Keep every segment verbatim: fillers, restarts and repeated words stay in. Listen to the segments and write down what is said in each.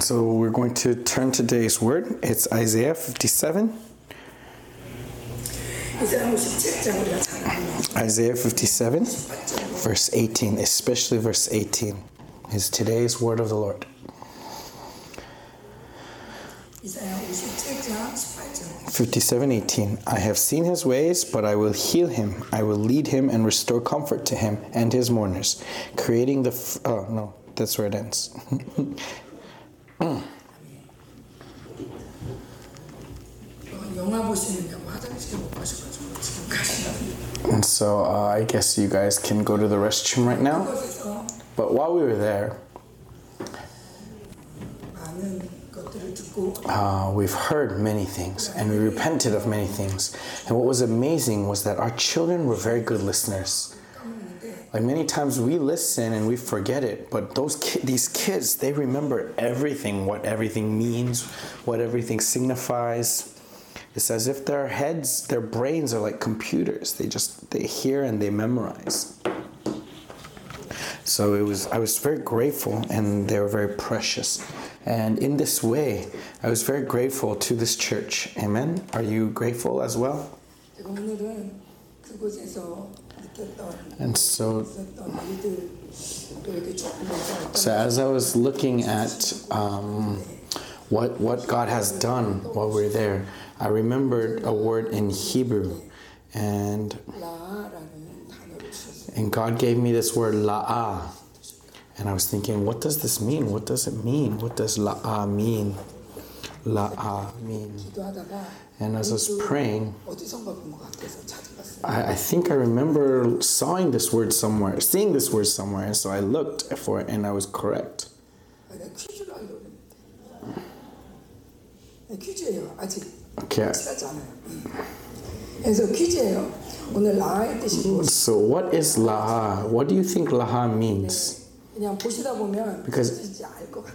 So we're going to turn today's word. It's Isaiah fifty-seven. Isaiah fifty-seven, verse eighteen, especially verse eighteen, is today's word of the Lord. fifty-seven, eighteen. I have seen his ways, but I will heal him. I will lead him and restore comfort to him and his mourners, creating the... F- oh, no, that's where it ends. mm. And so uh, I guess you guys can go to the restroom right now. But while we were there, Uh, we've heard many things, and we repented of many things. And what was amazing was that our children were very good listeners. Like, many times we listen and we forget it, but those ki- these kids, they remember everything, what everything means, what everything signifies. It's as if their heads, their brains are like computers. They just, they hear and they memorize. So it was, I was very grateful, and they were very precious. And in this way, I was very grateful to this church. Amen. Are you grateful as well? And so, so as I was looking at um, what what God has done while we're there, I remembered a word in Hebrew, and and God gave me this word La'a. And I was thinking, what does this mean? What does it mean? What does La'a mean? La'a mean. And as I was praying, I, I think I remember sawing this word somewhere, seeing this word somewhere. And so I looked for it, and I was correct. Okay. So what is La'a? What do you think La'a means? Because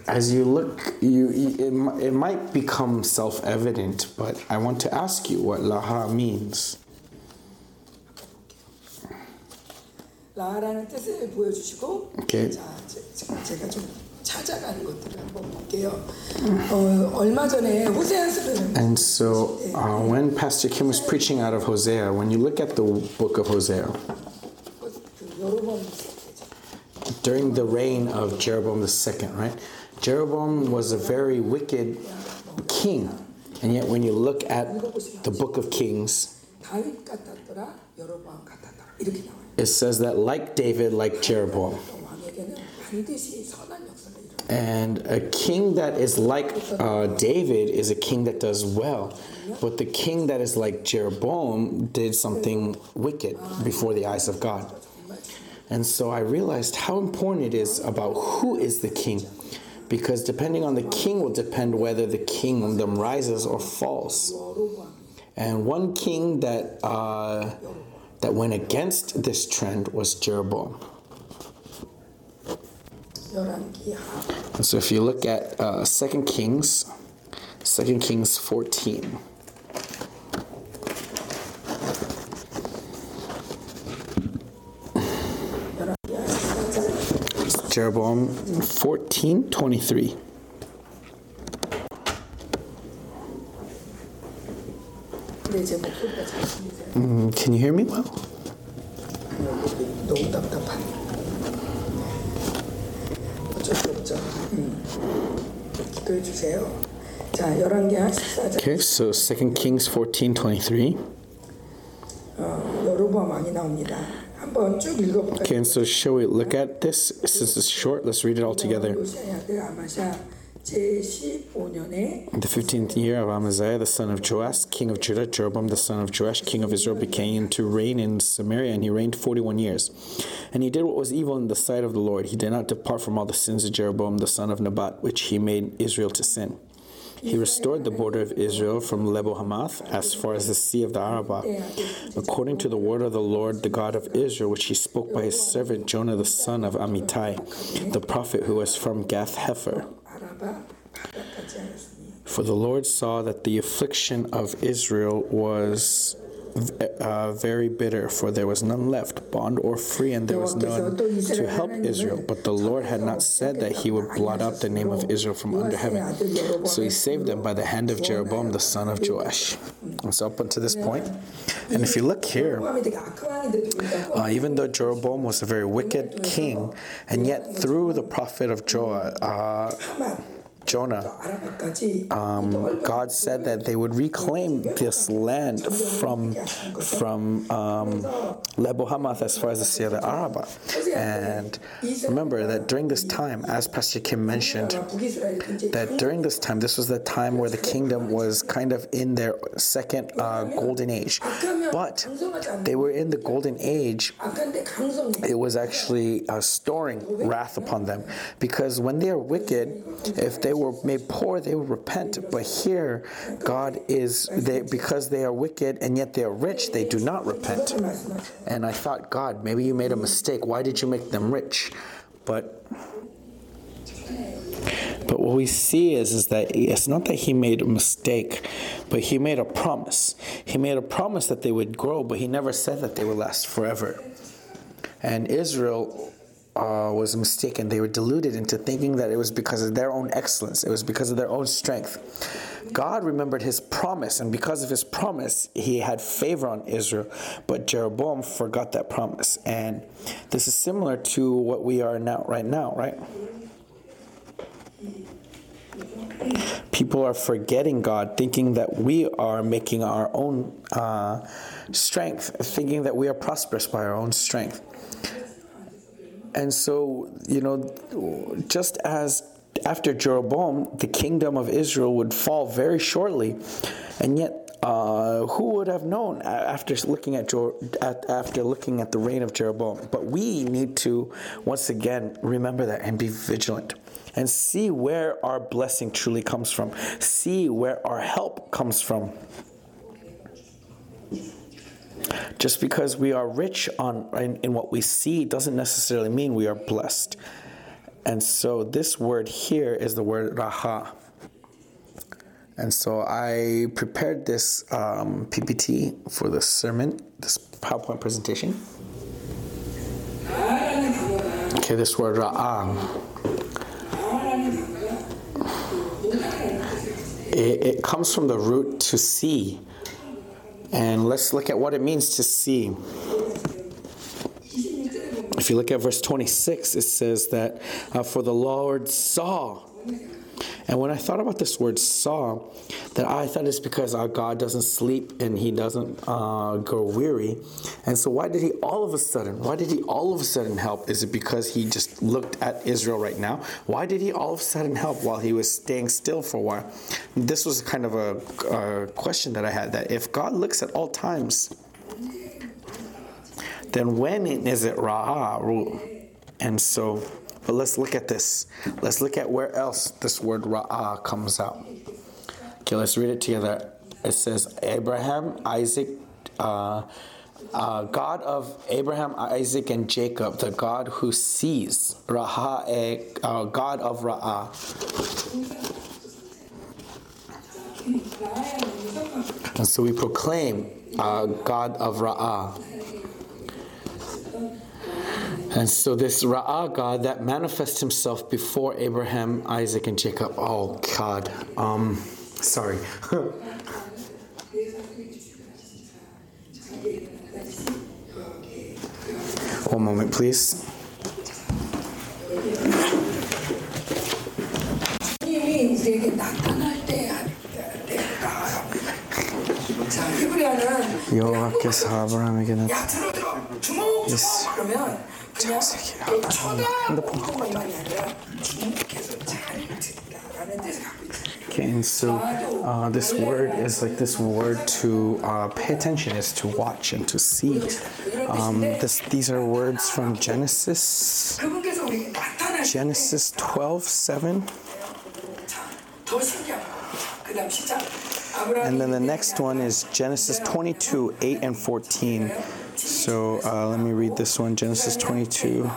as you look, you, you it, it might become self-evident, but I want to ask you what Laha means. Okay. And so uh, when Pastor Kim was preaching out of Hosea, when you look at the book of Hosea, during the reign of Jeroboam the second, right? Jeroboam was a very wicked king. And yet when you look at the book of Kings, it says that like David, like Jeroboam. And a king that is like uh, David is a king that does well. But the king that is like Jeroboam did something wicked before the eyes of God. And so I realized how important it is about who is the king. Because depending on the king will depend whether the kingdom rises or falls. And one king that uh, that went against this trend was Jeroboam. And so if you look at uh, Second Kings, Second Kings fourteen. Jeroboam fourteen twenty-three. Mm, can you hear me well? Okay, so Second Kings fourteen twenty-three. Okay, and so shall we look at this? Since it's short, let's read it all together. In the fifteenth year of Amaziah, the son of Joash, king of Judah, Jeroboam, the son of Joash, king of Israel, began to reign in Samaria, and he reigned forty-one years. And he did what was evil in the sight of the Lord. He did not depart from all the sins of Jeroboam, the son of Nebat, which he made Israel to sin. He restored the border of Israel from Lebohamath as far as the sea of the Arabah, according to the word of the Lord, the God of Israel, which he spoke by his servant Jonah, the son of Amittai, the prophet who was from Gath-Hepher. For the Lord saw that the affliction of Israel was uh, very bitter, for there was none left, bond or free, and there was none to help Israel. But the Lord had not said that he would blot out the name of Israel from under heaven. So he saved them by the hand of Jeroboam, the son of Joash. And so up until this point, and if you look here, uh, even though Jeroboam was a very wicked king, and yet through the prophet of Joah, uh, Jonah, um, God said that they would reclaim this land from from um, Lebohamath as far as the Sea of the Arabah. And remember that during this time, as Pastor Kim mentioned, that during this time, this was the time where the kingdom was kind of in their second uh, golden age. But they were in the golden age. It was actually uh, storing wrath upon them, because when they are wicked, if they They were made poor, they would repent. But here, God is, they, because they are wicked and yet they are rich, they do not repent. And I thought, God, maybe you made a mistake. Why did you make them rich? But but what we see is, is that it's not that he made a mistake, but he made a promise. He made a promise that they would grow, but he never said that they would last forever. And Israel Uh, was mistaken. They were deluded into thinking that it was because of their own excellence. It was because of their own strength. God remembered his promise, and because of his promise, he had favor on Israel. But Jeroboam forgot that promise. And this is similar to what we are now, right now, right? People are forgetting God, thinking that we are making our own uh, strength, thinking that we are prosperous by our own strength. And so, you know, just as after Jeroboam, the kingdom of Israel would fall very shortly, and yet uh, who would have known after looking at, Jer- at after looking at the reign of Jeroboam? But we need to once again remember that and be vigilant, and see where our blessing truly comes from, see where our help comes from. Just because we are rich on in, in what we see doesn't necessarily mean we are blessed. And so this word here is the word Ra'ah. And so I prepared this um, P P T for this sermon, this PowerPoint presentation. Okay, this word Ra'ah. It, it comes from the root to see. And let's look at what it means to see. If you look at verse twenty-six, it says that, uh, for the Lord saw. And when I thought about this word saw, that I thought it's because our God doesn't sleep and he doesn't uh, grow weary. And so why did he all of a sudden, why did he all of a sudden help? Is it because he just looked at Israel right now? Why did he all of a sudden help while he was staying still for a while? This was kind of a, a question that I had, that if God looks at all times, then when is it Ra'ah? And so... But let's look at this. Let's look at where else this word Ra'ah comes out. Okay, let's read it together. It says, Abraham, Isaac, uh, uh, God of Abraham, Isaac, and Jacob, the God who sees. Ra'ah, eh, uh, God of Ra'ah. And so we proclaim uh, God of Ra'ah. And so this Ra'ah God that manifests himself before Abraham, Isaac, and Jacob. Oh, God. Um, sorry. One moment, please. Yes. Okay, and so uh, this word is like this word to uh, pay attention, is to watch and to see. Um, this, these are words from Genesis, Genesis twelve seven. And then the next one is Genesis twenty-two eight and fourteen. So uh, let me read this one, Genesis twenty-two.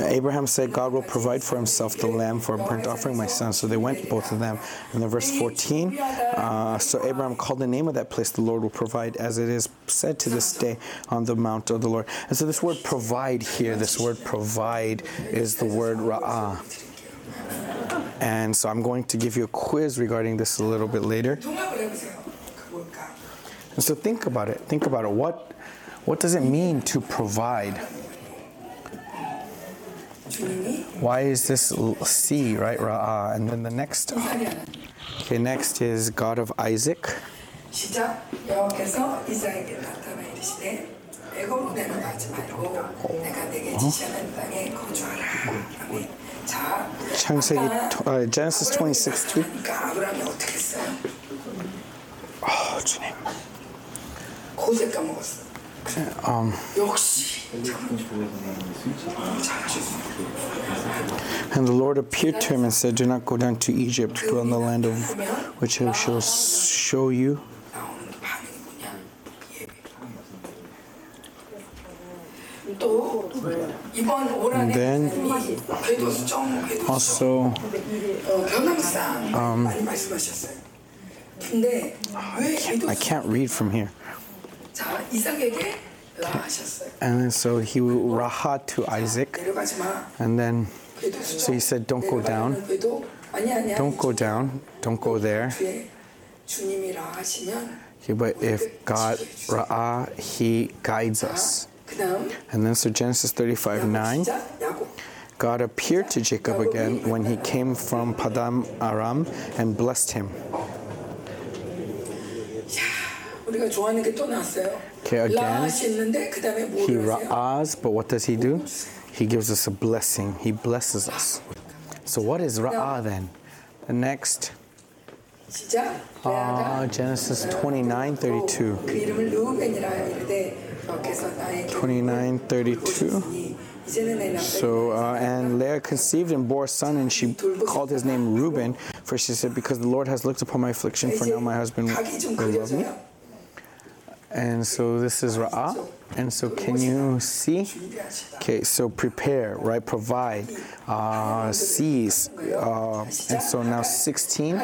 Abraham said, God will provide for himself the lamb for a burnt offering, my son. So they went, both of them. And then verse fourteen, uh, so Abraham called the name of that place, the Lord will provide, as it is said to this day on the mount of the Lord. And so this word provide here, this word provide is the word Ra'ah. And so I'm going to give you a quiz regarding this a little bit later. And so think about it. Think about it. What, what does it mean to provide? Why is this C, right? Ra'ah. And then the next. Okay, next is God of Isaac. Oh. Uh, Genesis twenty-six, two. Oh, Jesus. Um, and the Lord appeared to him and said, do not go down to Egypt, dwell in the land of which I shall show you. And then also um, I, can't, I can't read from here. Okay. And then so he will Raha to Isaac, and then so he said, don't go down, don't go down, don't go there. Okay, but if God Ra'ah, he guides us. And then so Genesis thirty-five, nine, God appeared to Jacob again when he came from Padan Aram and blessed him. Okay, again, he Ra'ahs, but what does he do? He gives us a blessing. He blesses us. So what is Ra'ah then? The next, uh, Genesis twenty-nine, thirty-two. twenty-nine, thirty-two. So, uh, and Leah conceived and bore a son, and she called his name Reuben, for she said, because the Lord has looked upon my affliction, for now my husband will love me. And so this is Ra'ah. And so can you see? Okay, so prepare, right? Provide, uh, seize. Uh, and so now sixteen,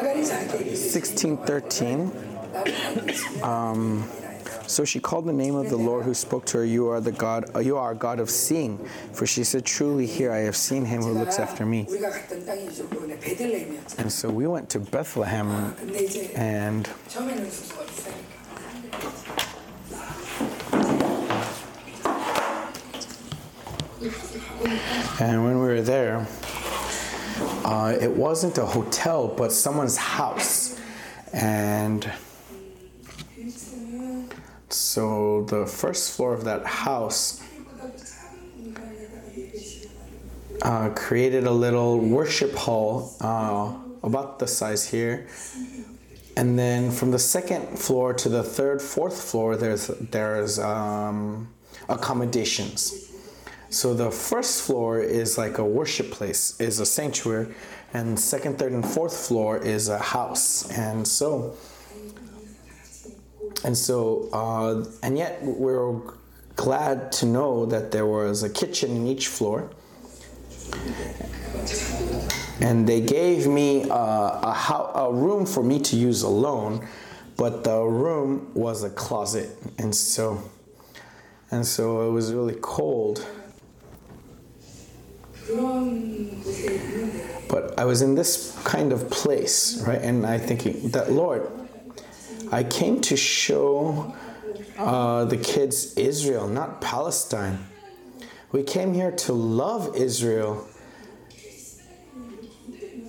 sixteen, thirteen. Um, so she called the name of the Lord who spoke to her, you are the God, you are God of seeing. For she said, truly here I have seen him who looks after me. And so we went to Bethlehem, and And when we were there, uh, it wasn't a hotel, but someone's house. And so the first floor of that house uh, created a little worship hall uh, about the size here. And then from the second floor to the third, fourth floor, there's, there's um, accommodations. So the first floor is like a worship place, is a sanctuary, and second, third, and fourth floor is a house. And so, and so, uh, and yet we're glad to know that there was a kitchen in each floor. And they gave me a, a, ho- a room for me to use alone, but the room was a closet. And so, and so it was really cold. But I was in this kind of place, right? And I thinking that, Lord, I came to show uh, the kids Israel, not Palestine. We came here to love Israel.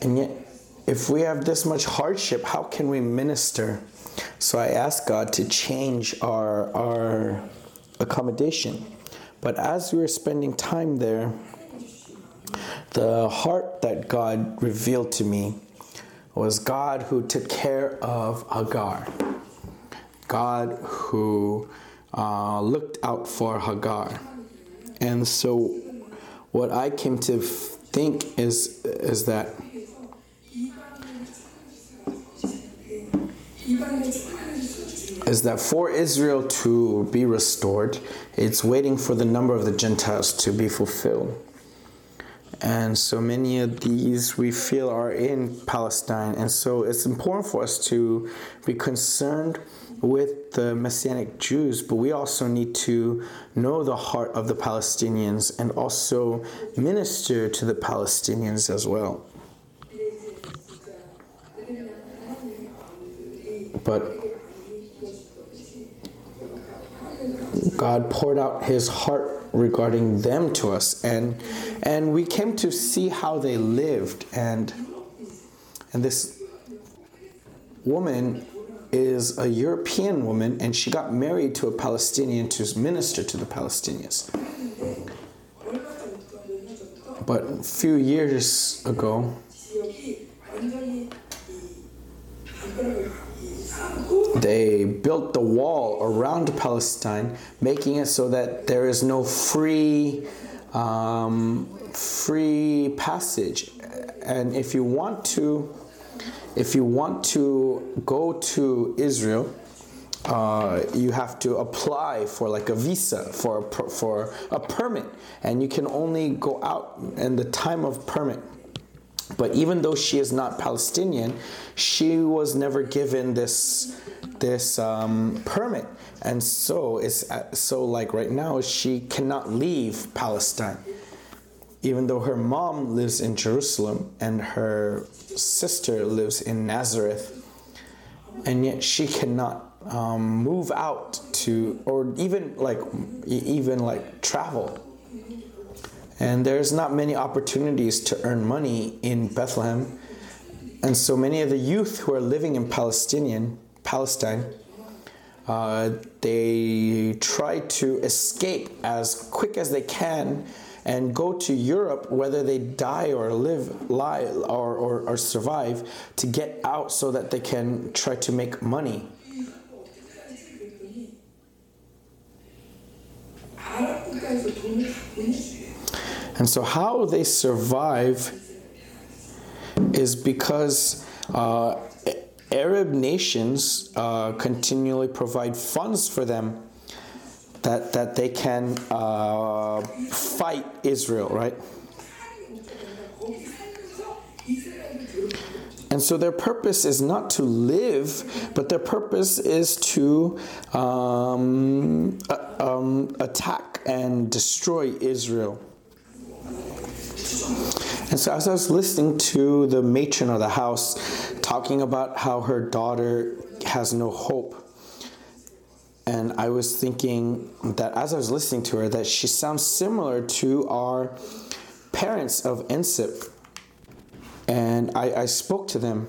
And yet, if we have this much hardship, how can we minister? So I asked God to change our, our accommodation. But as we were spending time there, the heart that God revealed to me was God who took care of Hagar. God who uh, looked out for Hagar. And so what I came to think is, is that is that for Israel to be restored, it's waiting for the number of the Gentiles to be fulfilled. And so many of these we feel are in Palestine. And so it's important for us to be concerned with the Messianic Jews, but we also need to know the heart of the Palestinians and also minister to the Palestinians as well. But God poured out his heart regarding them to us, and and we came to see how they lived, and and this woman is a European woman, and she got married to a Palestinian to minister to the Palestinians. But a few years ago, they built the wall around Palestine, making it so that there is no free um, free passage. And if you want to if you want to go to Israel, uh, you have to apply for like a visa, for a, for a permit, and you can only go out in the time of permit. But even though she is not Palestinian, she was never given this this um, permit, and so it's so like right now she cannot leave Palestine, even though her mom lives in Jerusalem and her sister lives in Nazareth, and yet she cannot um, move out to or even like even like travel. And there's not many opportunities to earn money in Bethlehem. And so many of the youth who are living in Palestinian, Palestine, uh, they try to escape as quick as they can and go to Europe, whether they die or live, lie or, or, or survive, to get out so that they can try to make money. And so how they survive is because uh, Arab nations uh, continually provide funds for them that, that they can uh, fight Israel, right? And so their purpose is not to live, but their purpose is to um, uh, um, attack and destroy Israel. And so as I was listening to the matron of the house talking about how her daughter has no hope, and I was thinking that as I was listening to her, that she sounds similar to our parents of N S I P. And I, I spoke to them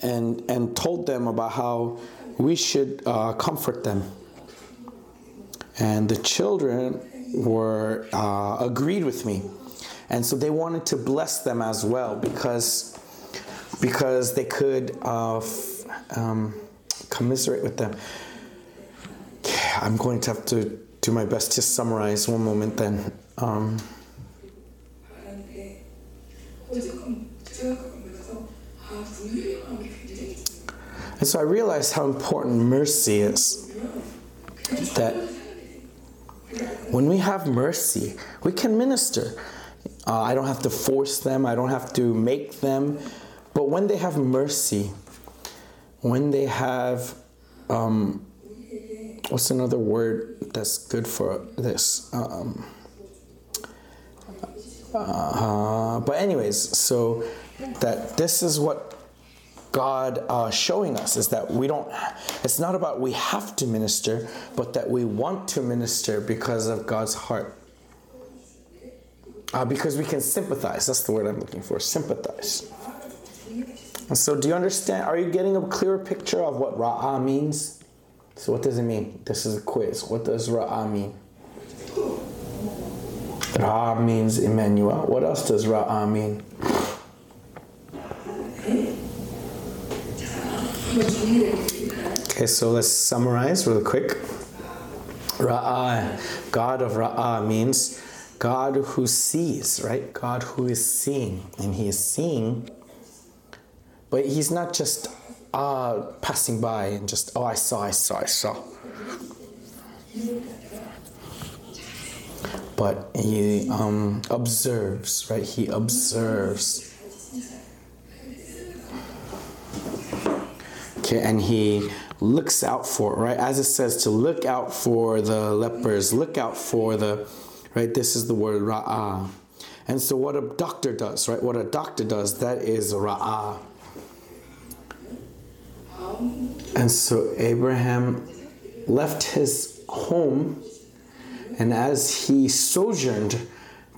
and, and told them about how we should uh, comfort them. And the children were uh, agreed with me, and so they wanted to bless them as well, because because they could uh, f- um, commiserate with them. I'm going to have to do my best to summarize. One moment, then. Um, and so I realized how important mercy is. That. When we have mercy, we can minister. Uh, I don't have to force them. I don't have to make them. But when they have mercy, when they have, um, what's another word that's good for this? Um, uh, but anyways, so that this is what God uh, showing us, is that we don't, it's not about we have to minister, but that we want to minister because of God's heart. Uh, because we can sympathize. That's the word I'm looking for, sympathize. And so do you understand? Are you getting a clearer picture of what Ra'ah means? So what does it mean? This is a quiz. What does Ra'ah mean? Ra'ah means Emmanuel. What else does Ra'ah mean? Okay, so let's summarize really quick. Ra'ah, God of Ra'ah means God who sees, right? God who is seeing, and he is seeing, but he's not just are passing by and just, oh, I saw, I saw, I saw. But he um, observes, right? He observes. Okay, and he looks out for, right? As it says, to look out for the lepers, look out for the, right? This is the word Ra'ah. And so what a doctor does, right? What a doctor does, that is Ra'ah. And so Abraham left his home, and as he sojourned,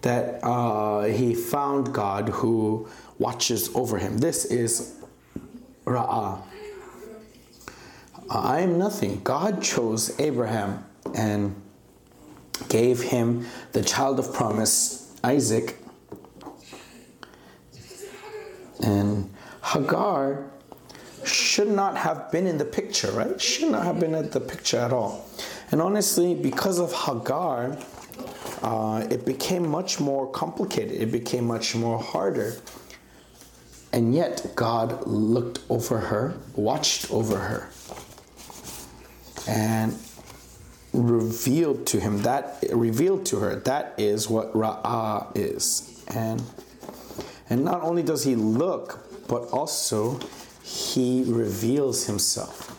that uh, he found God who watches over him. This is Ra'ah. I am nothing. God chose Abraham and gave him the child of promise, Isaac. And Hagar should not have been in the picture, right? Should not have been at the picture at all. And honestly, because of Hagar, uh, it became much more complicated. It became much more harder. And yet, God looked over her, watched over her, and revealed to him that revealed to her that is what Ra'ah is. And and not only does he look, but also he reveals himself.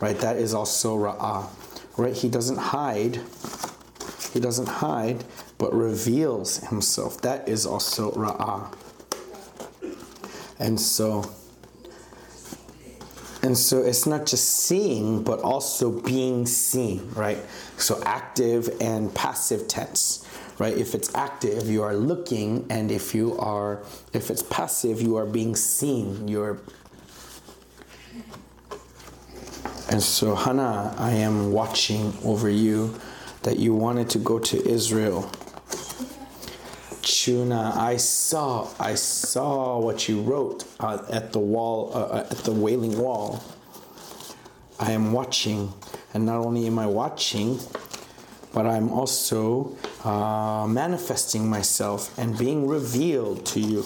Right? That is also Ra'ah. Right? He doesn't hide. He doesn't hide, but reveals himself. That is also Ra'ah. And so And so it's not just seeing, but also being seen, right? So active and passive tense, right? If it's active, you are looking, and if you are, if it's passive, you are being seen. You're. And so, Hannah, I am watching over you, that you wanted to go to Israel. Shuna, I saw, I saw what you wrote uh, at the wall, uh, at the Wailing Wall. I am watching, and not only am I watching, but I'm also uh, manifesting myself and being revealed to you.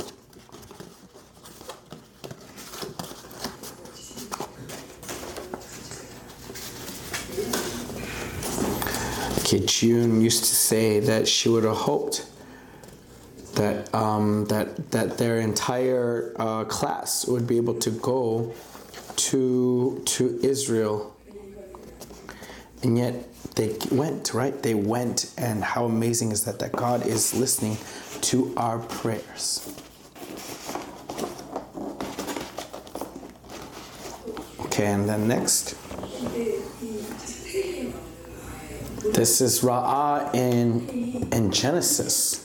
Okay, June used to say that she would have hoped that um, that that their entire uh, class would be able to go to to Israel, and yet they went, right? They went, and how amazing is that? That God is listening to our prayers. Okay, and then next, this is Ra'ah in in Genesis.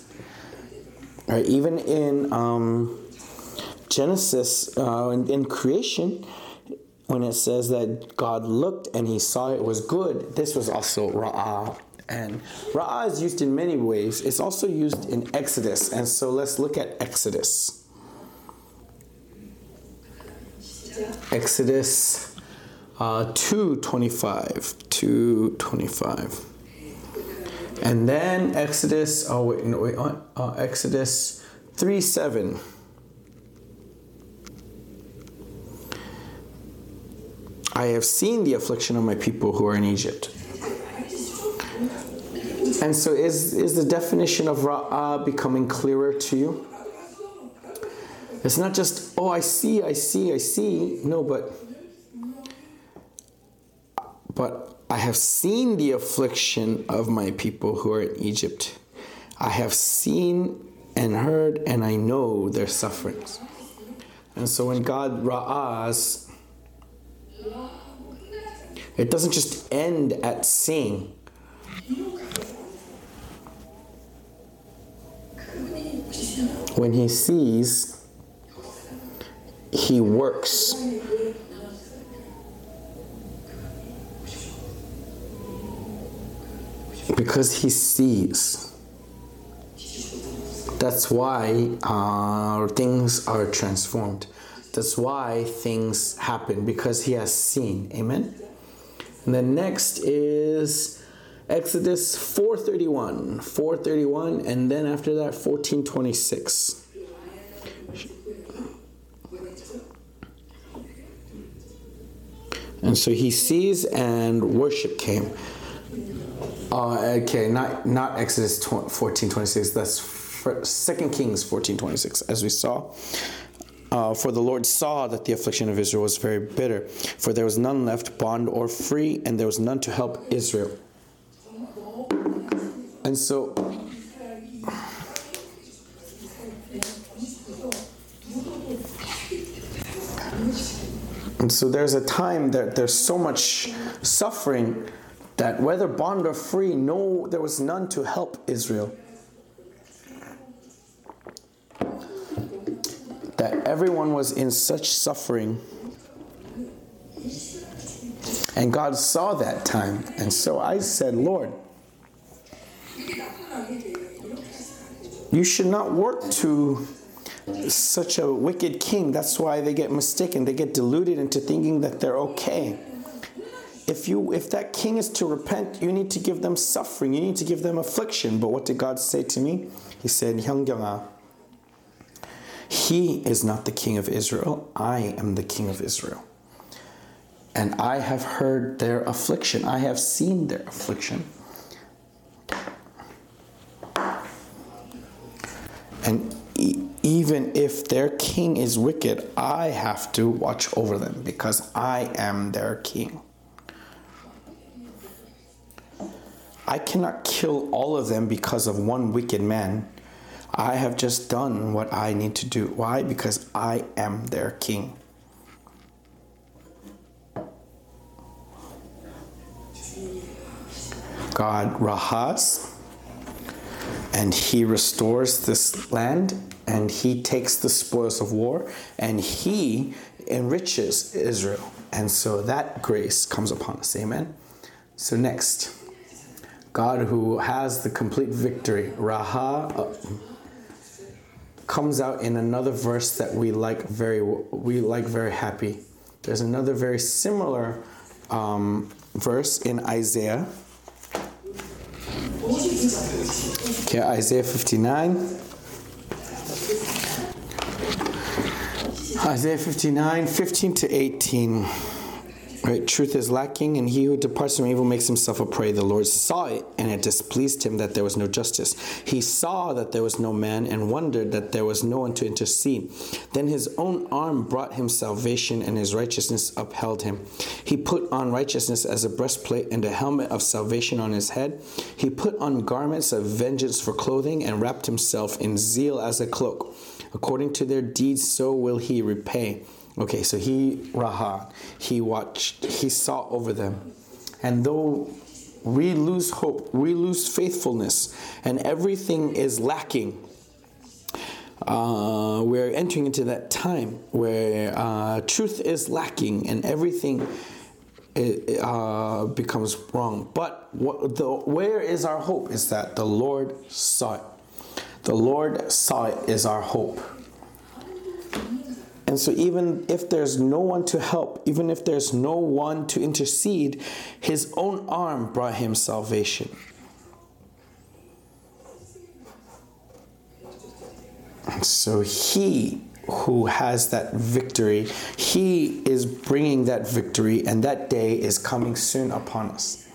Right, even in um, Genesis, uh, in, in creation, when it says that God looked and he saw it was good, this was also Ra'ah. And Ra'ah is used in many ways. It's also used in Exodus. And so let's look at Exodus. Exodus uh, two twenty-five. And then Exodus, oh wait, no, wait, uh, Exodus three seven. I have seen the affliction of my people who are in Egypt. And so is, is the definition of Ra'ah becoming clearer to you? It's not just, oh, I see, I see, I see. No, but, but, I have seen the affliction of my people who are in Egypt. I have seen and heard, and I know their sufferings. And so when God Ra'ahs, it doesn't just end at seeing. When he sees, he works. Because he sees. That's why uh, things are transformed. That's why things happen, because he has seen. Amen? And the next is Exodus four thirty-one. four thirty-one, and then after that, fourteen twenty-six. And so he sees and worship came. Uh, okay, not not Exodus fourteen twenty-six. That's Second Kings fourteen twenty-six, as we saw. Uh, for the Lord saw that the affliction of Israel was very bitter, for there was none left, bond or free, and there was none to help Israel. And so, and so there's a time that there's so much suffering that whether bond or free, no, there was none to help Israel. That everyone was in such suffering. And God saw that time. And so I said, Lord, you should not work to such a wicked king. That's why they get mistaken. They get deluded into thinking that they're okay. If you, if that king is to repent, you need to give them suffering. You need to give them affliction. But what did God say to me? He said, "Hyungyeonga, he is not the king of Israel. I am the king of Israel. And I have heard their affliction. I have seen their affliction." And e- even if their king is wicked, I have to watch over them because I am their king. I cannot kill all of them because of one wicked man. I have just done what I need to do. Why? Because I am their king. God Ra'ahs, and he restores this land, and he takes the spoils of war, and he enriches Israel. And so that grace comes upon us. Amen. So next, God who has the complete victory, Ra'ah, uh, comes out in another verse that we like very we like very happy. There's another very similar um, verse in Isaiah. Okay, Isaiah fifty-nine. Isaiah fifty-nine, fifteen to eighteen. Right, truth is lacking, and he who departs from evil makes himself a prey. The Lord saw it, and it displeased him that there was no justice. He saw that there was no man, and wondered that there was no one to intercede. Then his own arm brought him salvation, and his righteousness upheld him. He put on righteousness as a breastplate, and a helmet of salvation on his head. He put on garments of vengeance for clothing, and wrapped himself in zeal as a cloak. According to their deeds, so will he repay. Okay, so he, Ra'ah, he watched, he saw over them. And though we lose hope, we lose faithfulness, and everything is lacking, uh, we're entering into that time where uh, truth is lacking and everything uh, becomes wrong. But what the, where is our hope? Is that the Lord saw it. The Lord saw it is our hope. And so even if there's no one to help, even if there's no one to intercede, his own arm brought him salvation. And so he who has that victory, he is bringing that victory, and that day is coming soon upon us.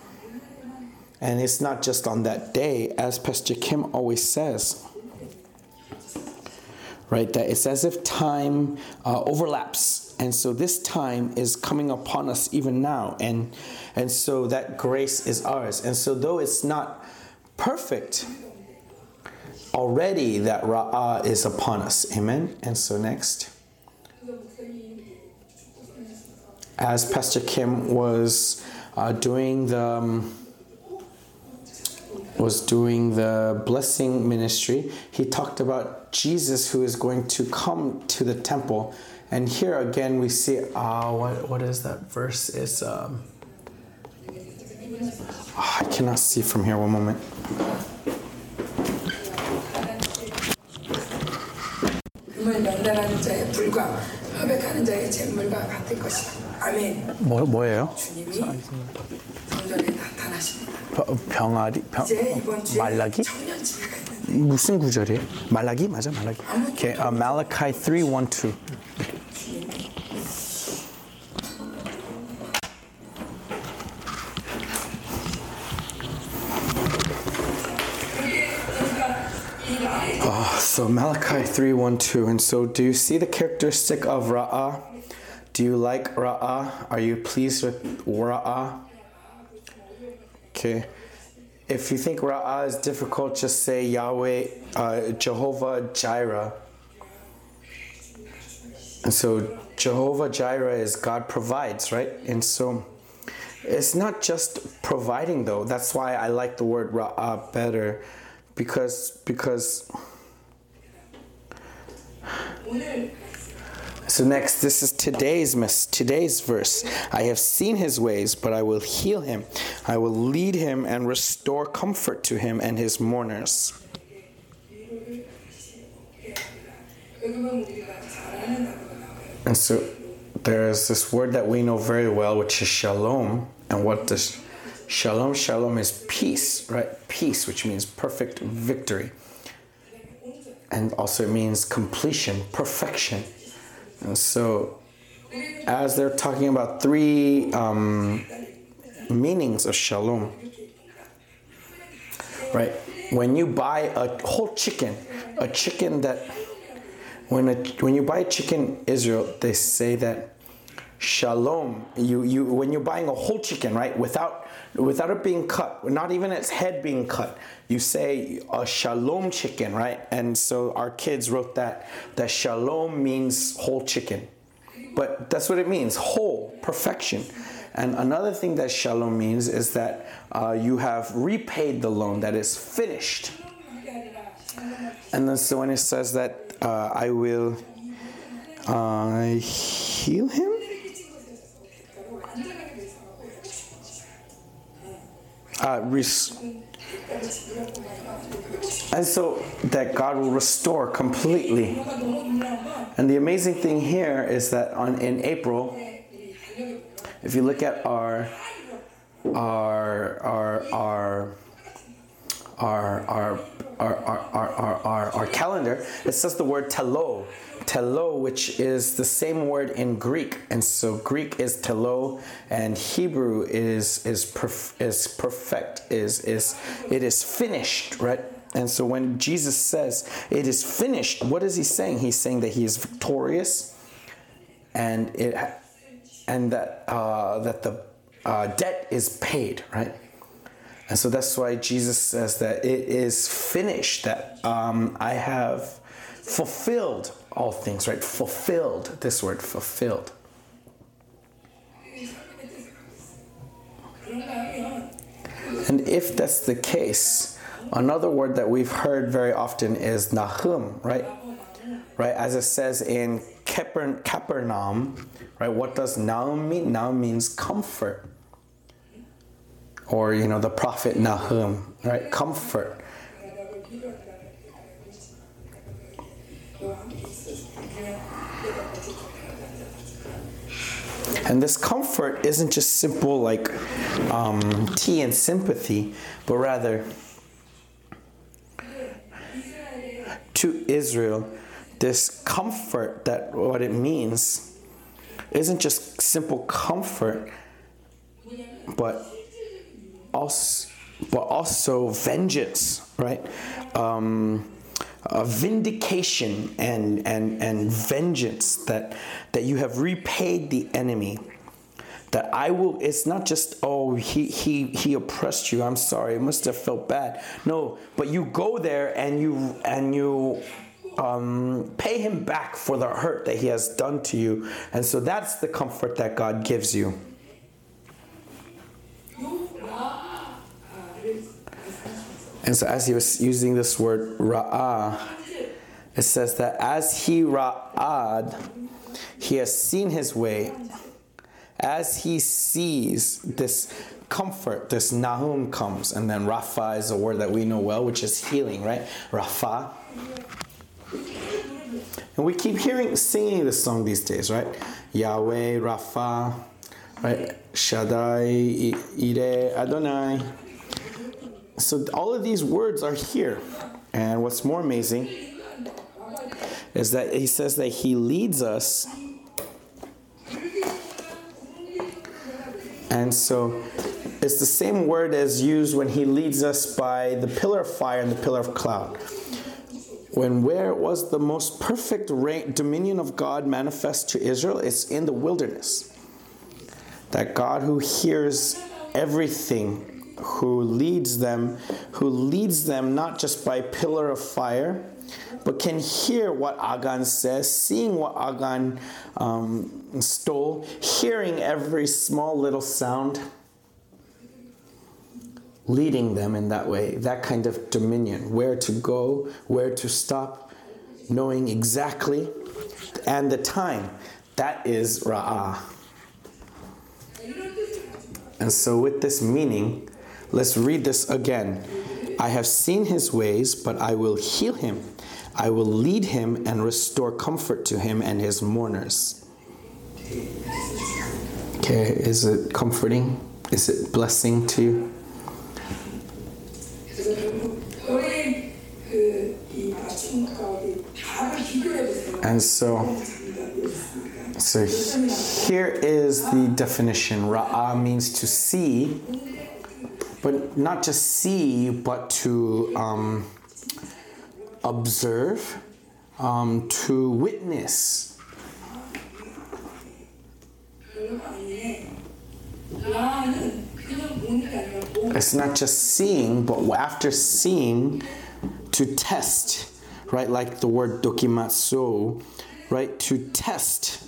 And it's not just on that day, as Pastor Kim always says, right, that it's as if time uh, overlaps, and so this time is coming upon us even now, and and so that grace is ours. And so though it's not perfect, already that Ra'ah is upon us. Amen. And so next, as Pastor Kim was uh, doing the um, was doing the blessing ministry, he talked about Jesus who is going to come to the temple. And here again we see, ah, uh, what what is that verse? It's, um, oh, I cannot see from here, one moment. 뭐, 뭐예요? 병아리, 병, 말라기? 무슨 구절이에요? 말라기? 맞아, 말라기. Okay, uh, Malachi three, one, two. Oh, so Malachi three, one, two. And so do you see the characteristic of Ra'ah? Do you like Ra'ah? Are you pleased with Ra'ah? Okay. If you think Ra'ah is difficult, just say Yahweh, uh, Jehovah Jireh. And so Jehovah Jireh is God provides, right? And so it's not just providing, though. That's why I like the word Ra'ah better. Because, because, so next, this is today's mess, today's verse. I have seen his ways, but I will heal him. I will lead him and restore comfort to him and his mourners. And so there is this word that we know very well, which is shalom. And what does Shalom, shalom is peace, right? Peace, which means perfect victory. And also it means completion, perfection. And so as they're talking about three um, meanings of shalom, right? When you buy a whole chicken, a chicken that, when a, when you buy a chicken in Israel, they say that shalom, you you when you're buying a whole chicken, right, without without it being cut, not even its head being cut, you say a shalom chicken, right? And so our kids wrote that that shalom means whole chicken, but that's what it means, whole, perfection. And another thing that shalom means is that uh, you have repaid the loan, that is finished. And then so when it says that uh, I will uh, heal him. Uh, res- and so that God will restore completely. And the amazing thing here is that on in April, if you look at our our our our our our our our our, our, our, our calendar, it says the word telo. Telo, which is the same word in Greek, and so Greek is telo, and Hebrew is is perf- is perfect, is is it is finished, right? And so when Jesus says it is finished, what is he saying? He's saying that he is victorious, and it and that uh, that the uh, debt is paid, right? And so that's why Jesus says that it is finished. That um, I have fulfilled all things, right? Fulfilled. This word, fulfilled. And if that's the case, another word that we've heard very often is Nahum, right? Right, as it says in Caper- Capernaum, right? What does Nahum mean? Nahum means comfort. Or, you know, the prophet Nahum, right? Comfort. And this comfort isn't just simple like um, tea and sympathy, but rather to Israel, this comfort, that what it means isn't just simple comfort, but also, but also vengeance, right? Um, a vindication and, and, and vengeance, that that you have repaid the enemy, that I will, it's not just, oh, he, he, he oppressed you, I'm sorry, it must have felt bad. No, but you go there and you, and you um, pay him back for the hurt that he has done to you. And so that's the comfort that God gives you. And so as he was using this word Ra'ah, it says that as he Ra'ad, he has seen his way. As he sees this comfort, this Nahum comes. And then Rapha is a word that we know well, which is healing, right? Rapha. And we keep hearing, singing this song these days, right? Yahweh, Rapha, right? Shaddai, Ire, Adonai. So all of these words are here. And what's more amazing is that he says that he leads us. And so it's the same word as used when he leads us by the pillar of fire and the pillar of cloud. when where was the most perfect reign, dominion of God manifest to Israel? It's in the wilderness. That God who hears everything, who leads them, who leads them not just by pillar of fire, but can hear what Agan says, seeing what Agan um, stole, hearing every small little sound, leading them in that way, that kind of dominion, where to go, where to stop, knowing exactly, and the time. That is Ra'ah. And so with this meaning, let's read this again. I have seen his ways, but I will heal him. I will lead him and restore comfort to him and his mourners. Okay, is it comforting? Is it blessing to you? And so, so here is the definition. Ra'ah means to see, but not just see, but to um, observe, um, to witness. It's not just seeing, but after seeing, to test, right? Like the word dokimatsu, right? To test,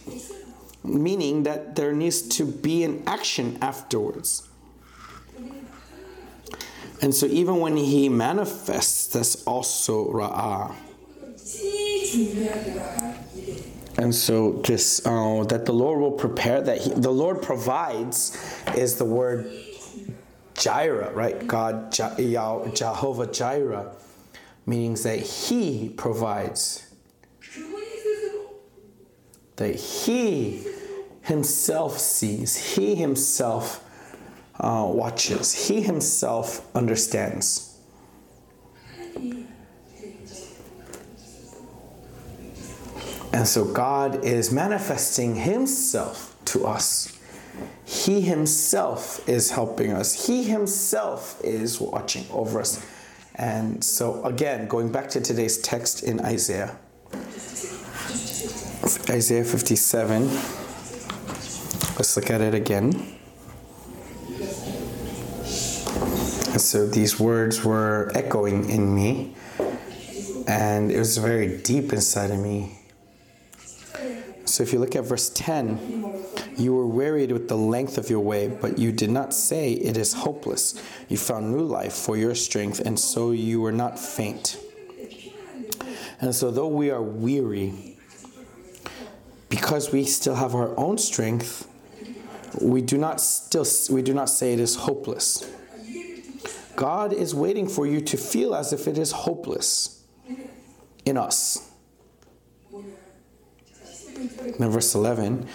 meaning that there needs to be an action afterwards. And so even when he manifests, that's also Ra'ah. And so this, uh, that the Lord will prepare, that he, the Lord provides, is the word Jireh, right? God, Jehovah Jireh, meaning that he provides. That he himself sees, he himself Uh, watches, he himself understands. And so God is manifesting himself to us. He himself is helping us. He himself is watching over us. And so again, going back to today's text in Isaiah, Isaiah fifty-seven, let's look at it again. So these words were echoing in me, and it was very deep inside of me. So if you look at verse ten, you were wearied with the length of your way, but you did not say it is hopeless. You found new life for your strength, and so you were not faint. And so though we are weary, because we still have our own strength, we do not still we do not say it is hopeless. God is waiting for you to feel as if it is hopeless in us. Now verse eleven,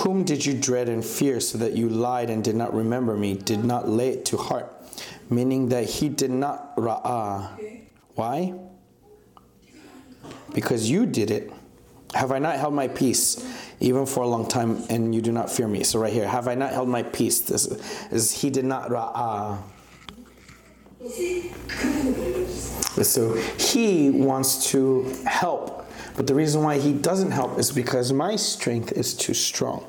whom did you dread and fear so that you lied and did not remember me, did not lay it to heart? Meaning that he did not Ra'ah. Why? Because you did it. Have I not held my peace, even for a long time, and you do not fear me? So right here, have I not held my peace? This is he did not Ra'ah. So he wants to help, but the reason why he doesn't help is because my strength is too strong,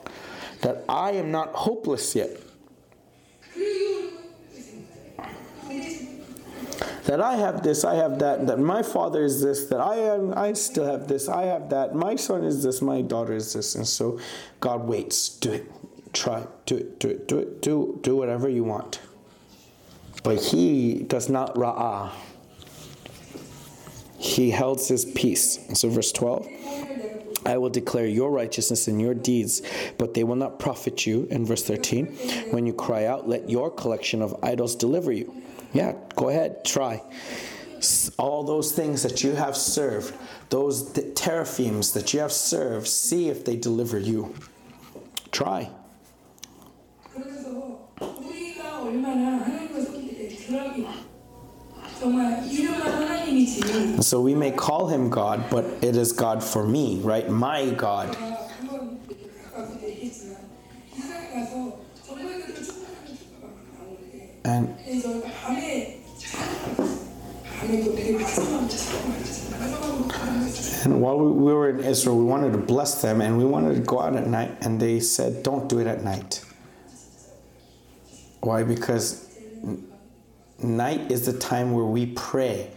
that I am not hopeless yet, that I have this, I have that, that my father is this, that I am, I still have this, I have that, my son is this, my daughter is this. And so God waits. Do it, try, do it, do it, do it, do, do whatever you want. But he does not Ra'ah. He holds his peace. And so verse twelve, I will declare your righteousness and your deeds, but they will not profit you. And verse thirteen, when you cry out, let your collection of idols deliver you. Yeah, go ahead, try. All those things that you have served, those teraphims that you have served, see if they deliver you. Try. So we may call him God, but it is God for me, right? My God. And And while we were in Israel, we wanted to bless them, and we wanted to go out at night, and they said, don't do it at night. Why? Because night is the time where we pray.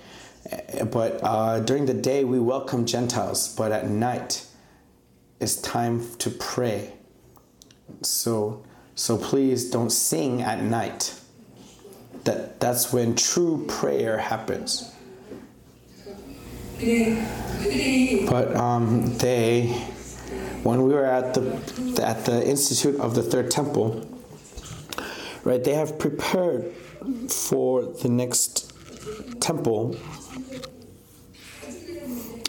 But uh, during the day, we welcome Gentiles. But at night, it's time to pray. So so please don't sing at night. That That's when true prayer happens. But um, they, when we were at the at the Institute of the Third Temple, right, they have prepared for the next temple.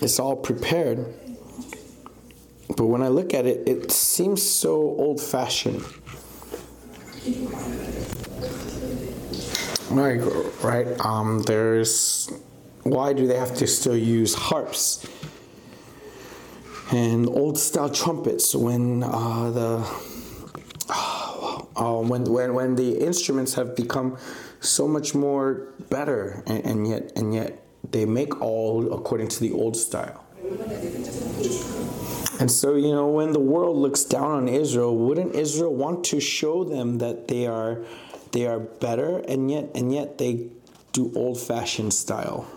It's all prepared. But when I look at it, it seems so old-fashioned. Right, right. Um, there's. Why do they have to still use harps and old-style trumpets when uh, the uh, when when when the instruments have become so much more better, and, and yet and yet they make all according to the old style. And so, you know, when the world looks down on Israel, wouldn't Israel want to show them that they are they are better, and yet and yet they do old-fashioned style?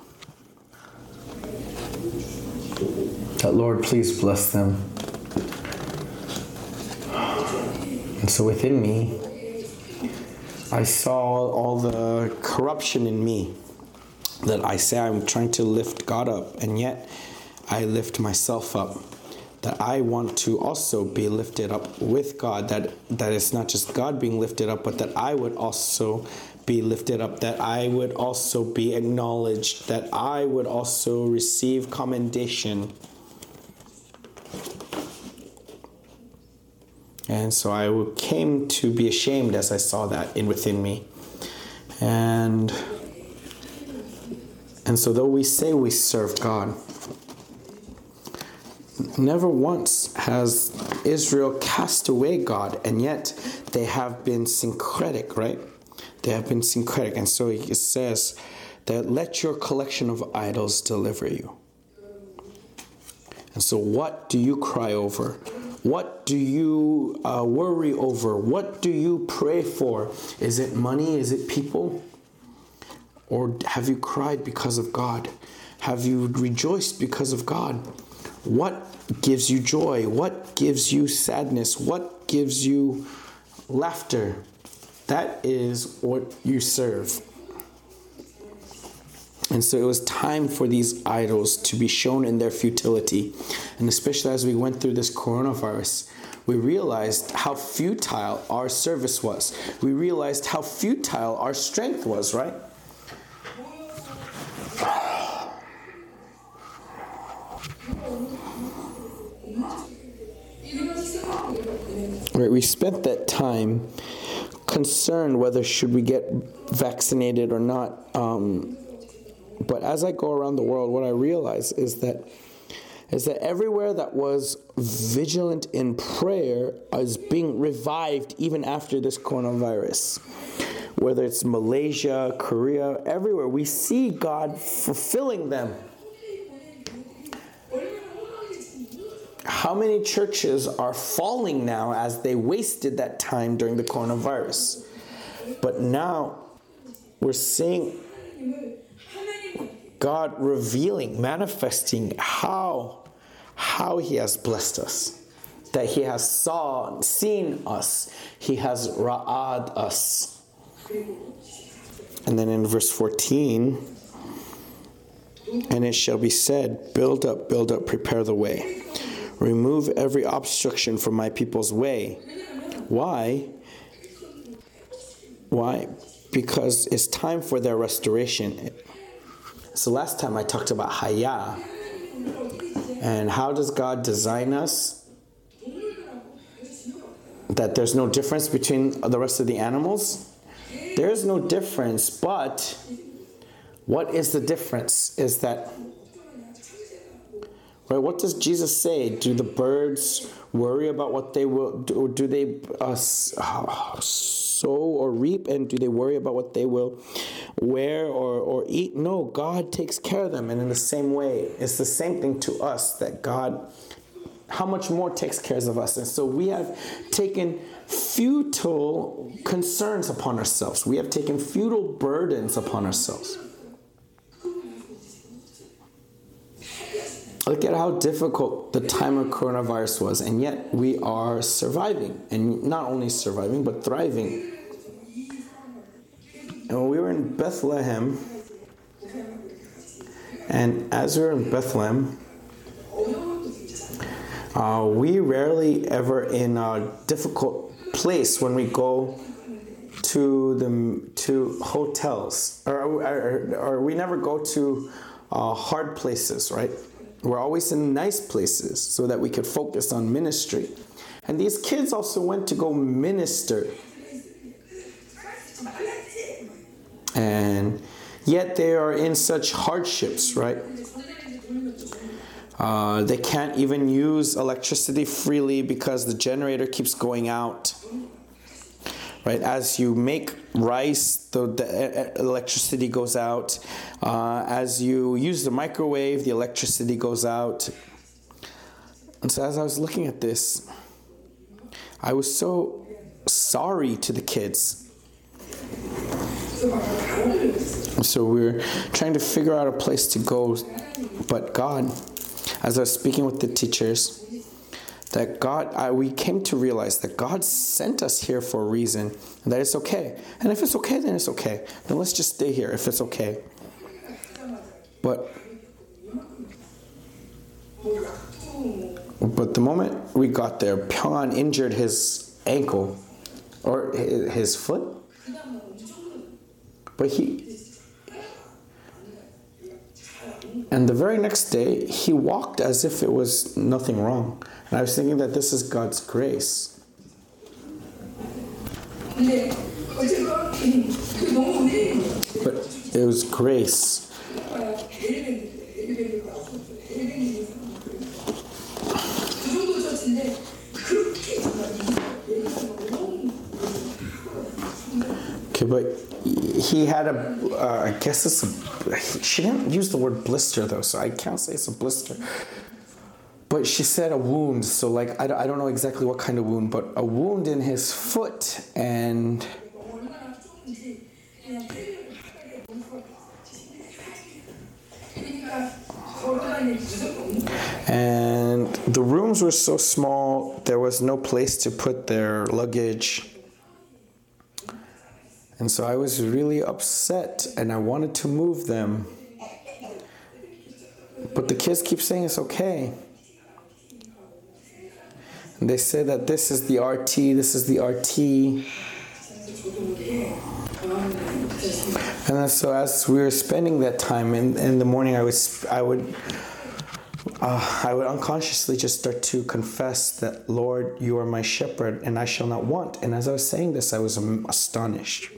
That Lord, please bless them. And so within me, I saw all the corruption in me, that I say I'm trying to lift God up, and yet I lift myself up. That I want to also be lifted up with God. That that it's not just God being lifted up, but that I would also be lifted up. That I would also be acknowledged. That I would also receive commendation. And so I came to be ashamed as I saw that in within me. And, and so though we say we serve God, never once has Israel cast away God, and yet they have been syncretic, right? They have been syncretic. And so it says that let your collection of idols deliver you. And so what do you cry over? What do you uh, worry over? What do you pray for? Is it money? Is it people? Or have you cried because of God? Have you rejoiced because of God? What gives you joy? What gives you sadness? What gives you laughter? That is what you serve. And so it was time for these idols to be shown in their futility. And especially as we went through this coronavirus, we realized how futile our service was. We realized how futile our strength was, right? Right, we spent that time concerned whether should we get vaccinated or not. Um, But as I go around the world, what I realize is that is that everywhere that was vigilant in prayer is being revived even after this coronavirus. Whether it's Malaysia, Korea, everywhere, we see God fulfilling them. How many churches are falling now as they wasted that time during the coronavirus? But now we're seeing God revealing, manifesting how, how He has blessed us. That He has saw, seen us. He has ra'ad us. And then in verse fourteen, and it shall be said, build up, build up, prepare the way. Remove every obstruction from my people's way. Why? Why? Because it's time for their restoration. So last time I talked about Haya, and how does God design us? That there's no difference between the rest of the animals? There is no difference, but what is the difference? Is that, right? What does Jesus say? Do the birds worry about what they will do? Do they uh, sow or reap? And do they worry about what they will wear or, or eat. No, God takes care of them. And in the same way, it's the same thing to us, that God, how much more, takes care of us. And so we have taken futile concerns upon ourselves. We have taken futile burdens upon ourselves. Look at how difficult the time of coronavirus was, and yet we are surviving, and not only surviving, but thriving. And when we were in Bethlehem, and as we were in Bethlehem, uh, we rarely ever in a difficult place when we go to the to hotels, or, or, or we never go to uh, hard places, right? We're always in nice places so that we could focus on ministry. And these kids also went to go minister. And yet they are in such hardships, right? Uh, they can't even use electricity freely because the generator keeps going out. Right, as you make rice, the, the electricity goes out. Uh, as you use the microwave, the electricity goes out. And so as I was looking at this, I was so sorry to the kids. So we were trying to figure out a place to go. But God, as I was speaking with the teachers, that God, I, we came to realize that God sent us here for a reason, and that it's okay. And if it's okay, then it's okay. Then let's just stay here if it's okay. But, but the moment we got there, Pyeon injured his ankle, or his, his foot. But he, and the very next day, he walked as if it was nothing wrong. And I was thinking that this is God's grace. But it was grace. Okay, but he had a, uh, I guess it's a, she didn't use the word blister though, so I can't say it's a blister. But she said a wound, so like, I don't know exactly what kind of wound, but a wound in his foot, and and the rooms were so small, there was no place to put their luggage. And so I was really upset, and I wanted to move them. But the kids keep saying it's okay. They say that this is the R T, this is the R T. And so as we were spending that time in, in the morning, I would I would uh, I would unconsciously just start to confess that, Lord, you are my shepherd, and I shall not want. And as I was saying this, I was astonished,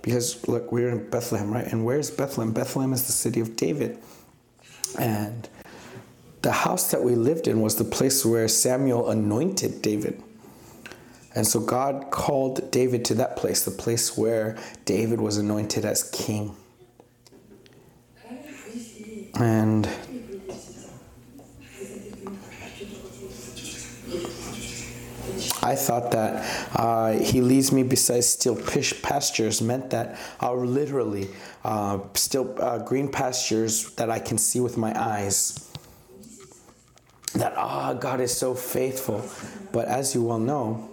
because look, we're in Bethlehem, right? And where's Bethlehem? Bethlehem is the city of David, and the house that we lived in was the place where Samuel anointed David. And so God called David to that place, the place where David was anointed as king. And I thought that uh, he leads me beside still pastures meant that I'll uh, literally uh, still uh, green pastures that I can see with my eyes. That, ah, oh, God is so faithful. But as you well know,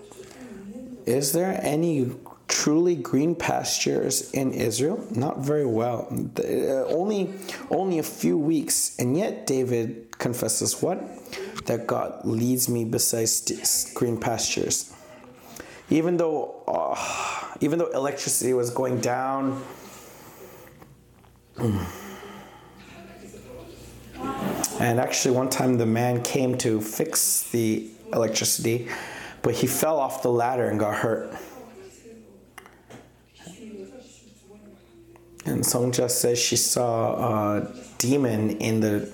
is there any truly green pastures in Israel? Not very well. Only, only a few weeks. And yet David confesses what? That God leads me beside green pastures. Even though, oh, even though electricity was going down. And actually one time the man came to fix the electricity, but he fell off the ladder and got hurt. And Songja says she saw a demon in the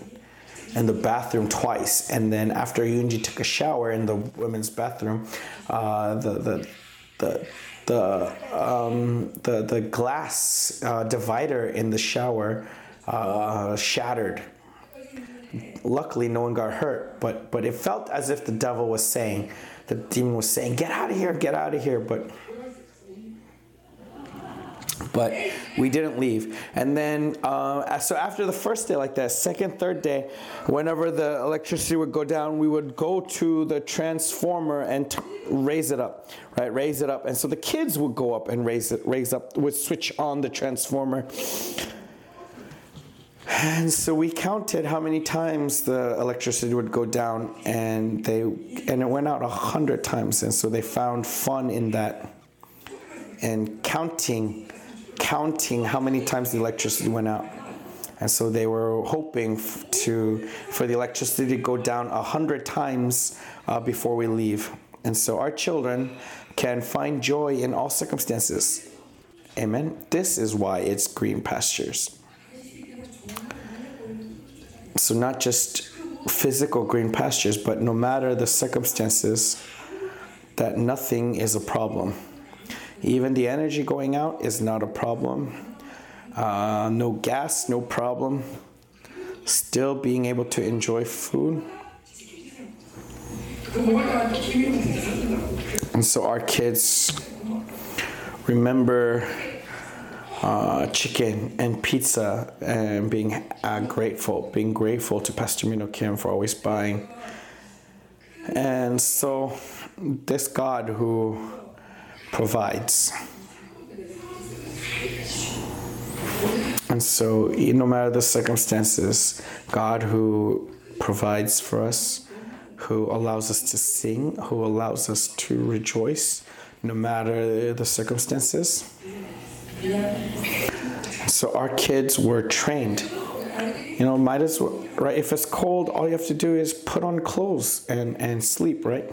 in the bathroom twice. And then after Yoonji took a shower in the women's bathroom, uh, the, the the the um, the the glass uh, divider in the shower uh, shattered. Luckily, no one got hurt, but but it felt as if the devil was saying, the demon was saying, "Get out of here! Get out of here!" But but we didn't leave. And then uh, so after the first day like that, second, third day, whenever the electricity would go down, we would go to the transformer and t- raise it up, right? Raise it up. And so the kids would go up and raise it, raise up, would switch on the transformer. And so we counted how many times the electricity would go down, and they and it went out a hundred times. And so they found fun in that, and counting, counting how many times the electricity went out. And so they were hoping f- to for the electricity to go down a hundred times uh, before we leave. And so our children can find joy in all circumstances. Amen. This is why it's green pastures. So not just physical green pastures, but no matter the circumstances, that nothing is a problem. Even the energy going out is not a problem. Uh, no gas, no problem. Still being able to enjoy food. And so our kids remember Uh, chicken and pizza, and being uh, grateful, being grateful to Pastor Mino Kim for always buying. And so this God who provides. And so no matter the circumstances, God who provides for us, who allows us to sing, who allows us to rejoice, no matter the circumstances. So our kids were trained. You know, might as well, right? If it's cold, all you have to do is put on clothes and, and sleep, right?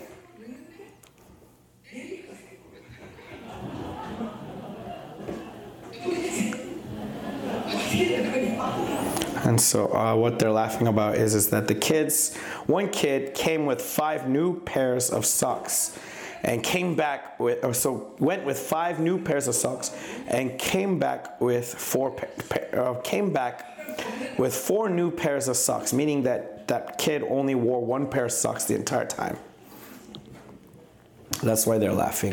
And so uh, what they're laughing about is, is that the kids, one kid came with five new pairs of socks. And came back with, or so went with five new pairs of socks, and came back with four, uh, came back with four new pairs of socks. Meaning that that kid only wore one pair of socks the entire time. That's why they're laughing.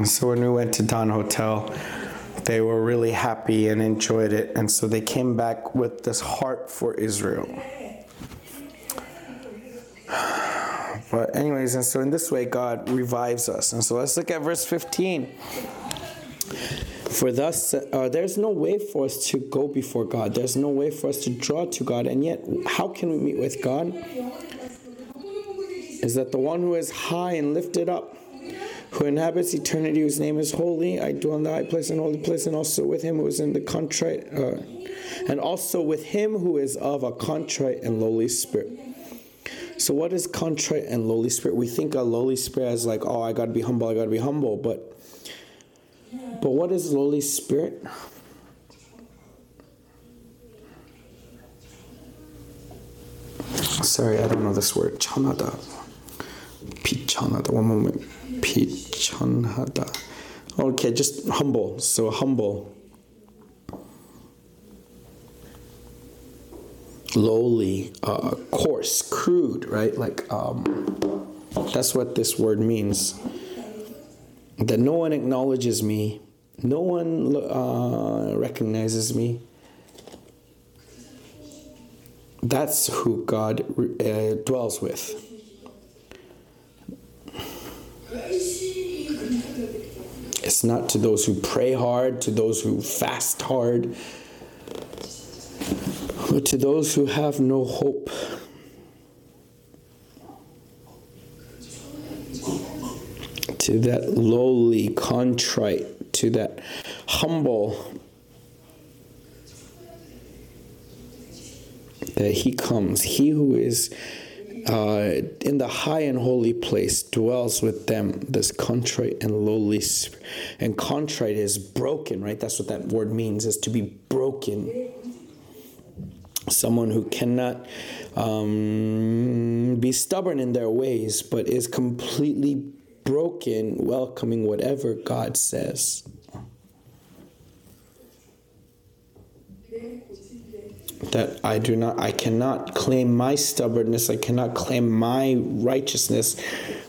And so when we went to Don Hotel, they were really happy and enjoyed it, and so they came back with this heart for Israel. But anyways, and so in this way, God revives us. And so let's look at verse fifteen. For thus, uh, there's no way for us to go before God. There's no way for us to draw to God. And yet, how can we meet with God? Is that the one who is high and lifted up, who inhabits eternity, whose name is holy. I dwell in the high place and holy place, and also with him who is in the contrite, uh, and also with him who is of a contrite and lowly spirit. So what is contrite and lowly spirit? We think of lowly spirit as like, oh, I got to be humble, I got to be humble. But but what is lowly spirit? Sorry, I don't know this word. Pichanada. Pichanada. One moment. Pichanada. Okay, just humble. So humble. Lowly, uh, coarse, crude, right? Like, um, that's what this word means. That no one acknowledges me. No one uh, recognizes me. That's who God uh, dwells with. It's not to those who pray hard, to those who fast hard, but to those who have no hope. To that lowly, contrite, to that humble, that he comes. He who is uh, in the high and holy place dwells with them. This contrite and lowly spirit. And contrite is broken, right? That's what that word means, is to be broken. Someone who cannot um, be stubborn in their ways, but is completely broken, welcoming whatever God says. That I do not, I cannot claim my stubbornness, I cannot claim my righteousness,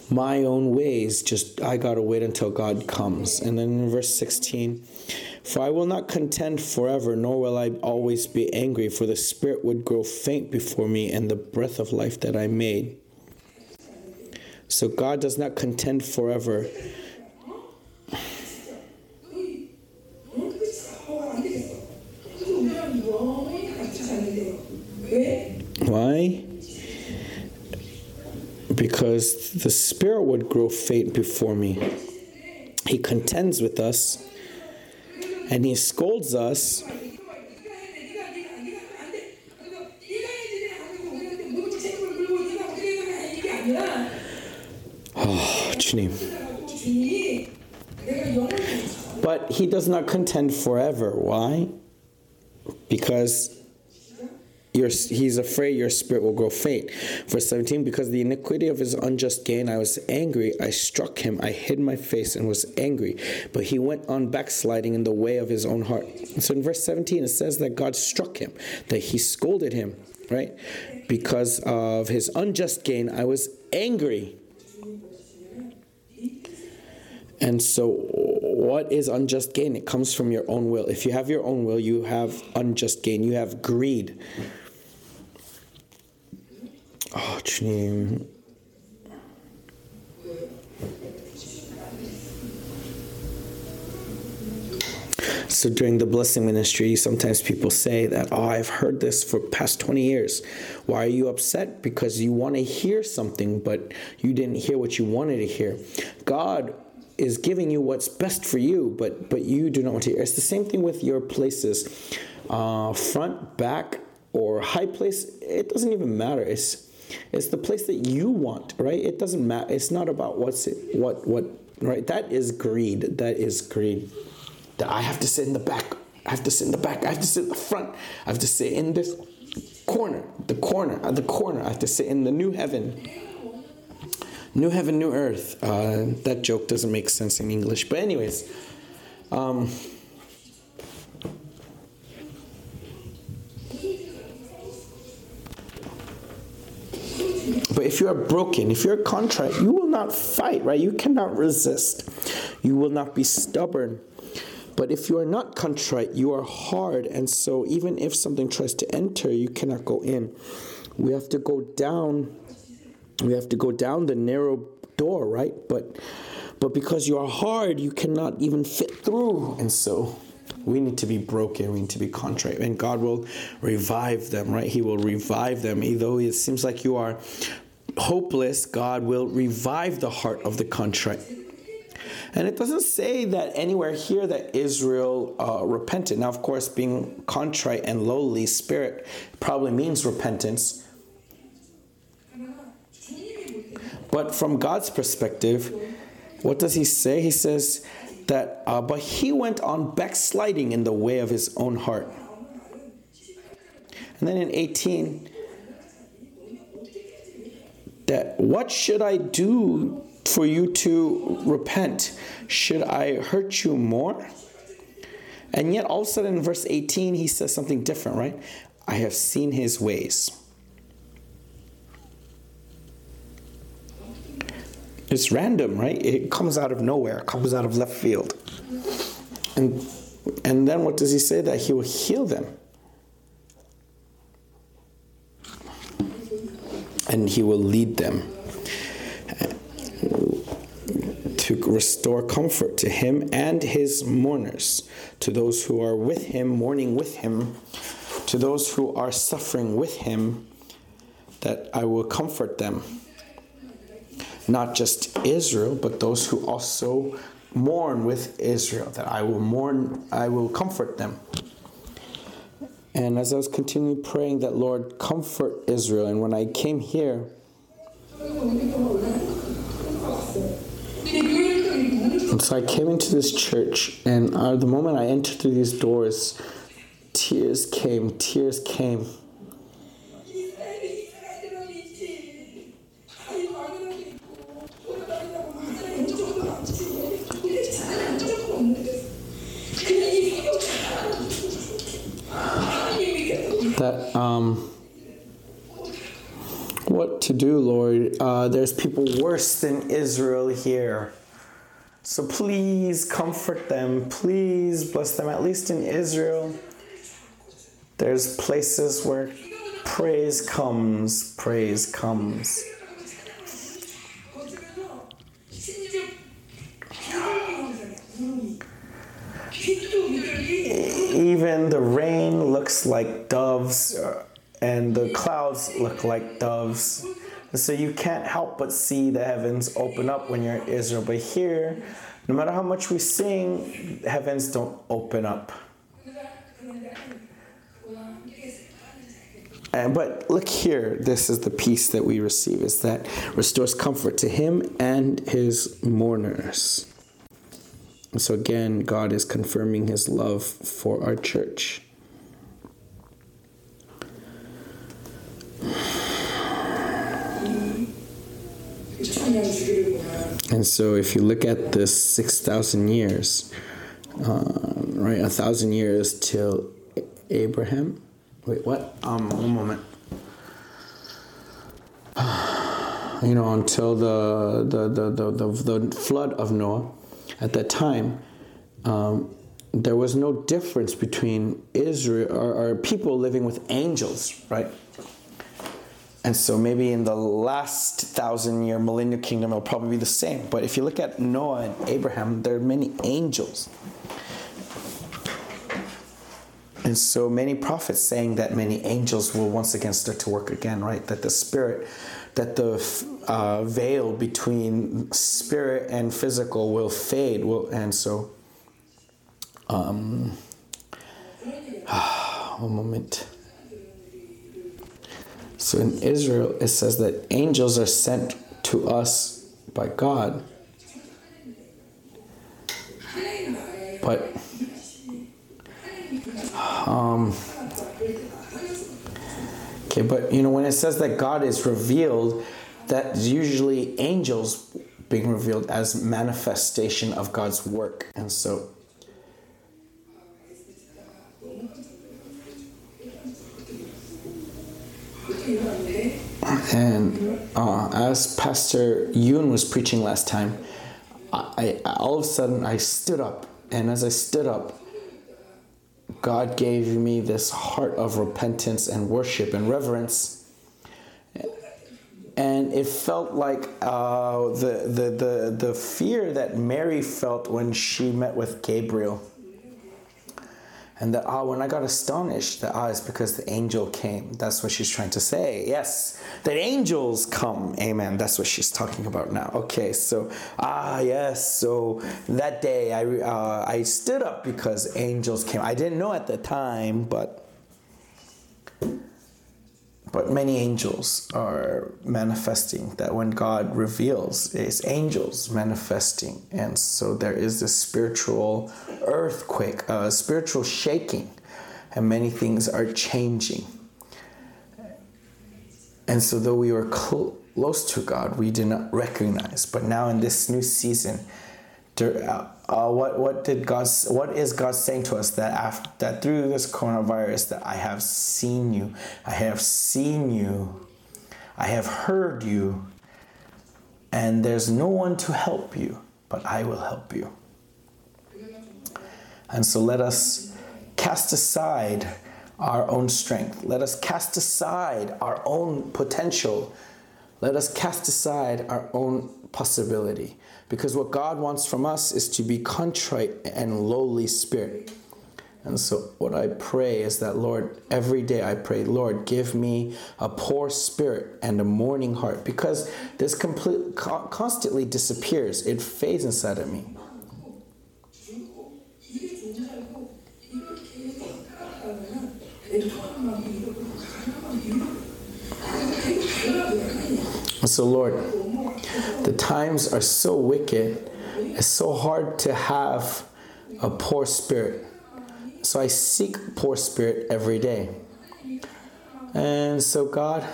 my own ways, just I gotta wait until God comes. And then in verse sixteen, for I will not contend forever, nor will I always be angry, for the spirit would grow faint before me and the breath of life that I made. So God does not contend forever. Why? Because the spirit would grow faint before me. He contends with us and he scolds us. Oh, but he does not contend forever. Why? Because Your, he's afraid your spirit will grow faint. Verse seventeen, because of the iniquity of his unjust gain, I was angry, I struck him, I hid my face and was angry. But he went on backsliding in the way of his own heart. And so in verse seventeen, it says that God struck him, that he scolded him, right? Because of his unjust gain, I was angry. And so what is unjust gain? It comes from your own will. If you have your own will, you have unjust gain. You have greed. Oh, Chnim. So during the blessing ministry, sometimes people say that, oh, I've heard this for past twenty years. Why are you upset? Because you want to hear something, but you didn't hear what you wanted to hear. God is giving you what's best for you, but but you do not want to hear. It's the same thing with your places. Uh, front, back, or high place, it doesn't even matter. It's it's the place that you want, right? It doesn't matter. It's not about what's it, what, what, right? That is greed. That is greed. That I have to sit in the back. I have to sit in the back. I have to sit in the front. I have to sit in this corner, the corner, the corner. I have to sit in the new heaven. New heaven, new earth. Uh, that joke doesn't make sense in English. But anyways. Um, but if you are broken, if you're contrite, you will not fight, right? You cannot resist. You will not be stubborn. But if you are not contrite, you are hard. And so even if something tries to enter, you cannot go in. We have to go down. We have to go down the narrow door, right? But but because you are hard, you cannot even fit through. And so we need to be broken. We need to be contrite. And God will revive them, right? He will revive them. Though it seems like you are hopeless, God will revive the heart of the contrite. And it doesn't say that anywhere here that Israel uh, repented. Now, of course, being contrite and lowly spirit probably means repentance. But from God's perspective, what does he say? He says that, uh, but he went on backsliding in the way of his own heart. And then in eighteen, that what should I do for you to repent? Should I hurt you more? And yet all of a sudden in verse eighteen, he says something different, right? I have seen his ways. It's random, right? It comes out of nowhere. It comes out of left field. And and then what does he say? That he will heal them. And he will lead them to restore comfort to him and his mourners, to those who are with him, mourning with him, to those who are suffering with him, that I will comfort them. Not just Israel, but those who also mourn with Israel, that I will mourn, I will comfort them. And as I was continuing praying that, Lord, comfort Israel. And when I came here, and so I came into this church, and uh, the moment I entered through these doors, tears came, tears came. um, what to do, Lord. Uh, there's people worse than Israel here. So please comfort them. Please bless them. At least in Israel, there's places where praise comes. Praise comes. Even the rain looks like doves, and the clouds look like doves. So you can't help but see the heavens open up when you're in Israel. But here, no matter how much we sing, the heavens don't open up. And, but look here, this is the peace that we receive, is that restores comfort to him and his mourners. And so again, God is confirming his love for our church. And so if you look at this six thousand years, um, right, a thousand years till Abraham. Wait, what? Um, one moment. You know, until the the, the, the, the the flood of Noah. At that time, um, there was no difference between Israel or, or people living with angels, right? And so maybe in the last thousand-year millennial kingdom, it'll probably be the same. But if you look at Noah and Abraham, there are many angels. And so many prophets saying that many angels will once again start to work again, right? That the spirit, that the uh, veil between spirit and physical will fade. Will and so, um, one moment. So in Israel, it says that angels are sent to us by God. But um, okay, but you know, when it says that God is revealed, that's usually angels being revealed as manifestation of God's work. And so And uh, as Pastor Yoon was preaching last time, I, I all of a sudden I stood up, and as I stood up, God gave me this heart of repentance and worship and reverence, and it felt like uh, the, the the the fear that Mary felt when she met with Gabriel, and that ah, when I got astonished, that ah, it's because the angel came. That's what she's trying to say. Yes, that angels come. Amen. That's what she's talking about now. Okay, so ah, yes. So that day, I uh, I stood up because angels came. I didn't know at the time, but but many angels are manifesting. That when God reveals, it's angels manifesting. And so there is this spiritual earthquake, uh, spiritual shaking, and many things are changing. And so though we were cl- close to God, we did not recognize. But now in this new season, uh, uh, what what did God? What is God saying to us that after, that through this coronavirus, that I have seen you, I have seen you, I have heard you, and there's no one to help you, but I will help you. And so let us cast aside our own strength. Let us cast aside our own potential. Let us cast aside our own possibility. Because what God wants from us is to be contrite and lowly spirit. And so what I pray is that, Lord, every day I pray, Lord, give me a poor spirit and a mourning heart. Because this complete, constantly disappears. It fades inside of me. So, Lord, the times are so wicked, it's so hard to have a poor spirit. So I seek poor spirit every day. And so God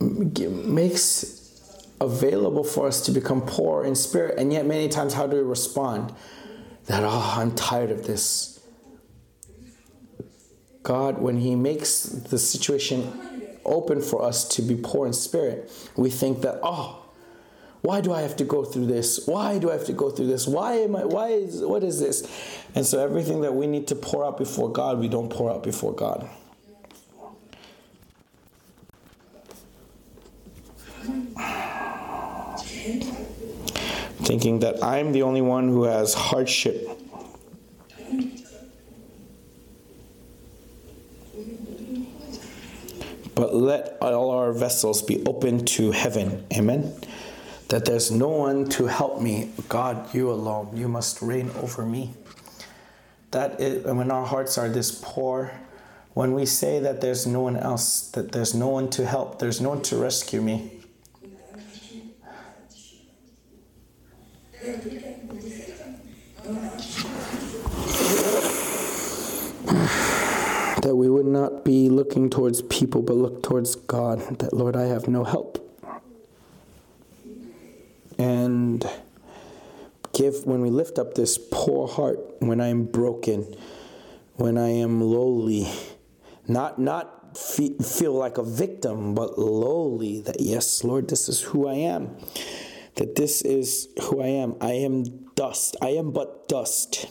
makes available for us to become poor in spirit. And yet many times, how do we respond? That, oh, I'm tired of this. God, when He makes the situation open for us to be poor in spirit, we think that, oh, why do I have to go through this? Why do I have to go through this? Why am I, why is, what is this? And so everything that we need to pour out before God, we don't pour out before God. Thinking that I'm the only one who has hardship. But let all our vessels be open to heaven. Amen. That there's no one to help me. God, you alone. You must reign over me. That is, and when our hearts are this poor, when we say that there's no one else, that there's no one to help, there's no one to rescue me. That we would not be looking towards people, but look towards God. That, Lord, I have no help. And give, when we lift up this poor heart, when I am broken, when I am lowly, not not fe- feel like a victim, but lowly, that yes, Lord, this is who I am. That this is who I am. I am dust. I am but dust.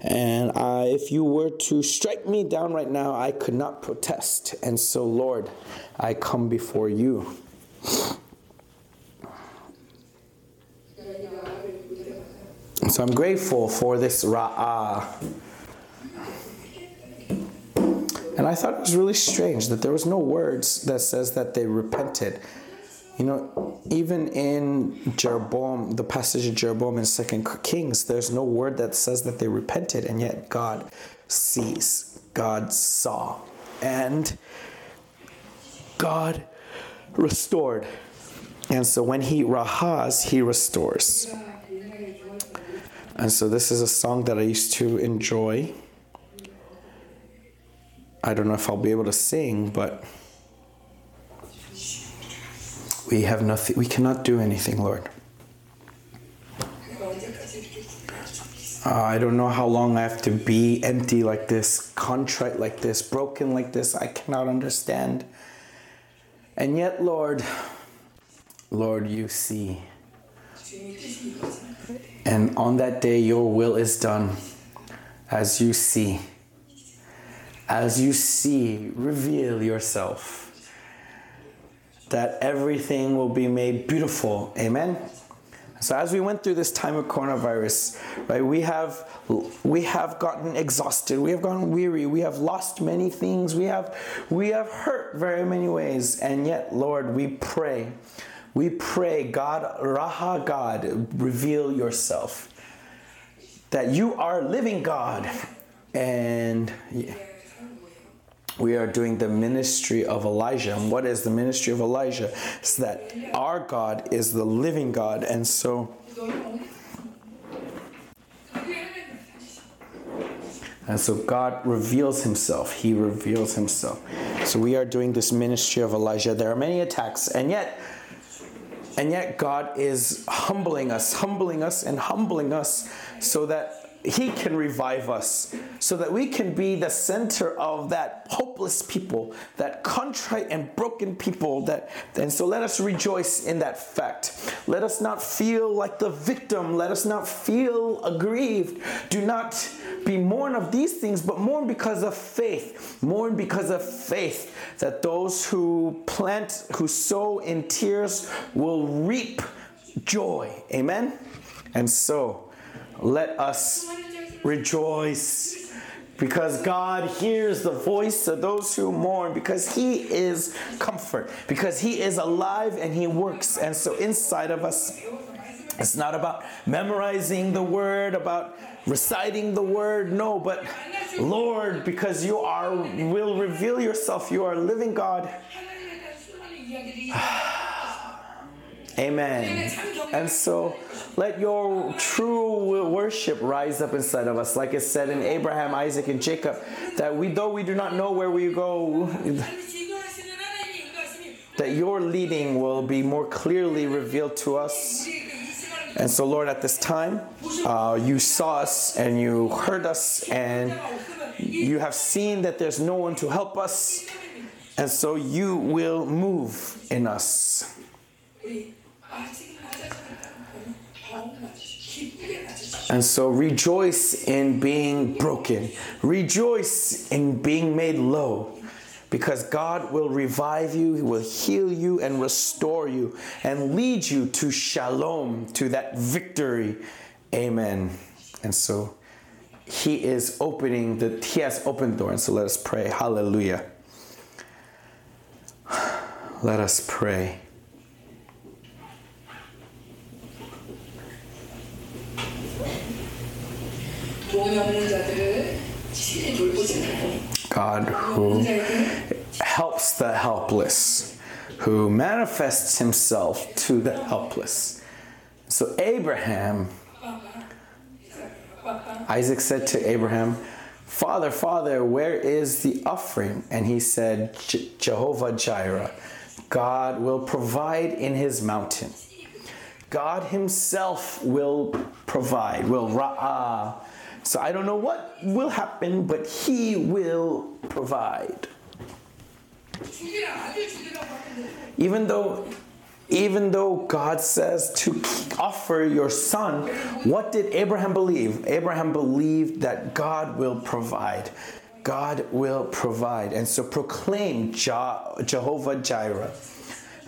And I, if you were to strike me down right now, I could not protest. And so, Lord, I come before you. So I'm grateful for this Ra'ah. And I thought it was really strange that there was no words that says that they repented. You know, even in Jeroboam, the passage of Jeroboam in Second Kings, there's no word that says that they repented, and yet God sees, God saw, and God restored. And so when He rahas, He restores. And so this is a song that I used to enjoy. I don't know if I'll be able to sing, but... We have nothing, we cannot do anything, Lord. Uh, I don't know how long I have to be empty like this, contrite like this, broken like this. I cannot understand. And yet, Lord, Lord, you see. And on that day, your will is done as you see. As you see, reveal yourself. That everything will be made beautiful. Amen? So as we went through this time of coronavirus, right, we have we have gotten exhausted, we have gotten weary, we have lost many things, we have we have hurt very many ways, and yet, Lord, we pray. We pray, God, Raha God, reveal yourself. That you are living God. And yeah. We are doing the ministry of Elijah. And what is the ministry of Elijah? It's that our God is the living God. And so, and so God reveals Himself. He reveals Himself. So we are doing this ministry of Elijah. There are many attacks. And yet, and yet God is humbling us, humbling us, and humbling us so that He can revive us, so that we can be the center of that hopeless people, that contrite and broken people. That, and so let us rejoice in that fact. Let us not feel like the victim. Let us not feel aggrieved. Do not be mourn of these things, but mourn because of faith. Mourn because of faith that those who plant, who sow in tears will reap joy. Amen? And so... let us rejoice because God hears the voice of those who mourn, because He is comfort, because He is alive and He works. And so inside of us, it's not about memorizing the word, about reciting the word. No, but Lord, because you are, will reveal yourself. You are living God. Amen. And so let your true worship rise up inside of us. Like it said in Abraham, Isaac, and Jacob, that we, though we do not know where we go, that your leading will be more clearly revealed to us. And so, Lord, at this time, uh, you saw us and you heard us, and You have seen that there's no one to help us, and so you will move in us. And so rejoice in being broken. Rejoice in being made low, because God will revive you, He will heal you and restore you and lead you to shalom, to that victory. Amen. And so He is opening, the, He has opened doors. So let us pray. Hallelujah. Let us pray. God who helps the helpless, who manifests Himself to the helpless. So Abraham, Isaac said to Abraham, Father, Father, where is the offering? And he said, Je- Jehovah Jireh, God will provide in His mountain. God Himself will provide, will Ra'ah. So I don't know what will happen, but He will provide. Even though, even though God says to offer your son, what did Abraham believe? Abraham believed that God will provide. God will provide. And so proclaim Jehovah Jireh.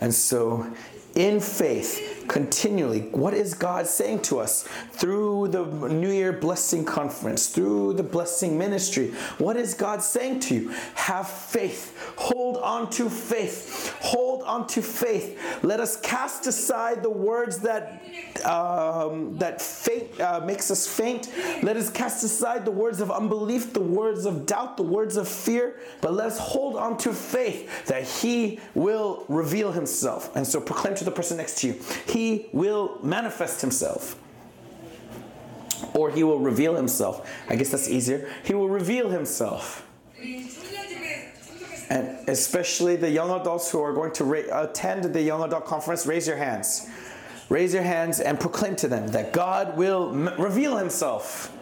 And so in faith, continually, what is God saying to us through the New Year Blessing Conference, through the Blessing Ministry? What is God saying to you? Have faith. Hold on to faith. Hold on to faith. Let us cast aside the words that um, that faint, uh, makes us faint. Let us cast aside the words of unbelief, the words of doubt, the words of fear. But let us hold on to faith that He will reveal Himself. And so proclaim to the person next to you, He will manifest Himself, or He will reveal Himself. I guess that's easier. He will reveal Himself. And especially the young adults who are going to ra- attend the young adult conference, raise your hands. Raise your hands and proclaim to them that God will m- reveal Himself.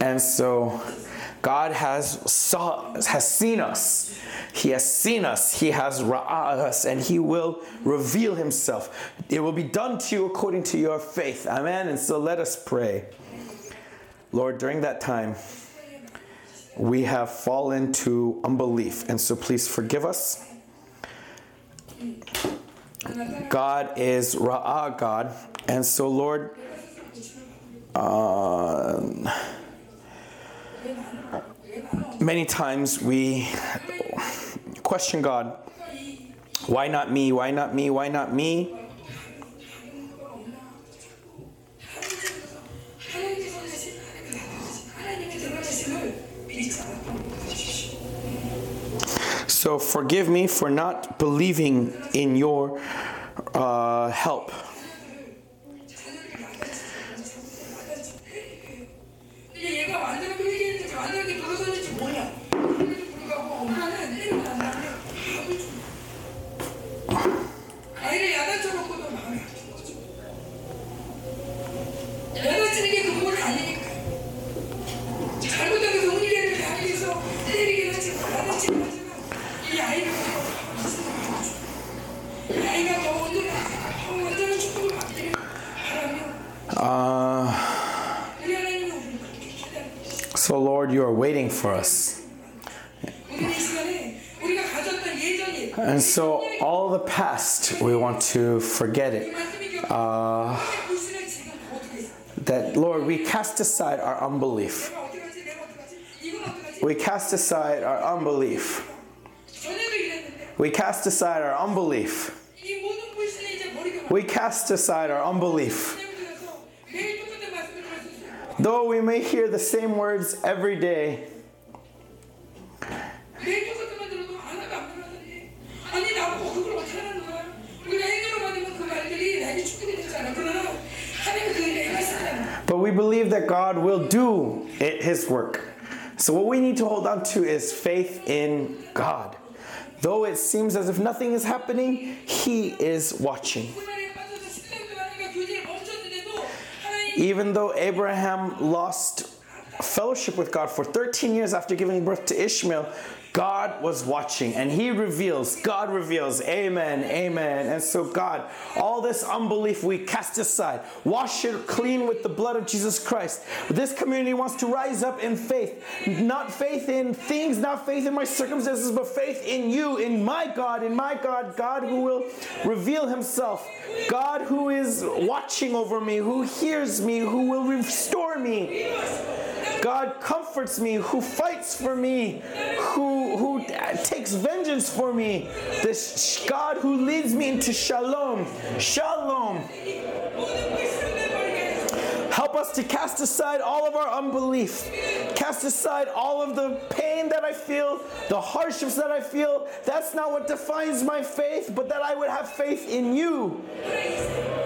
And so God has saw has seen us. He has seen us. He has ra'ah us, and He will reveal Himself. It will be done to you according to your faith. Amen. And so let us pray. Lord, during that time, we have fallen to unbelief. And so please forgive us. God is ra'ah God. And so, Lord, uh, many times we question God. Why not me? Why not me? Why not me? So forgive me for not believing in your uh, help. Uh, so Lord, You are waiting for us. And so all the past, we want to forget it. Uh, that, Lord, we cast aside our unbelief. We cast aside our unbelief. We cast aside our unbelief. We cast aside our unbelief. Though we may hear the same words every day, but we believe that God will do it, His work. So what we need to hold on to is faith in God. Though it seems as if nothing is happening, He is watching. Even though Abraham lost fellowship with God for thirteen years after giving birth to Ishmael, God was watching, and he reveals, God reveals, amen, amen. And so God, all this unbelief we cast aside, wash it clean with the blood of Jesus Christ. This community wants to rise up in faith, not faith in things, not faith in my circumstances, but faith in you, in my God, in my God, God who will reveal himself, God who is watching over me, who hears me, who will restore me. God comforts me, who fights for me, who who takes vengeance for me. This God who leads me into shalom, shalom. Help us to cast aside all of our unbelief. Cast aside all of the pain that I feel, the hardships that I feel. That's not what defines my faith, but that I would have faith in you.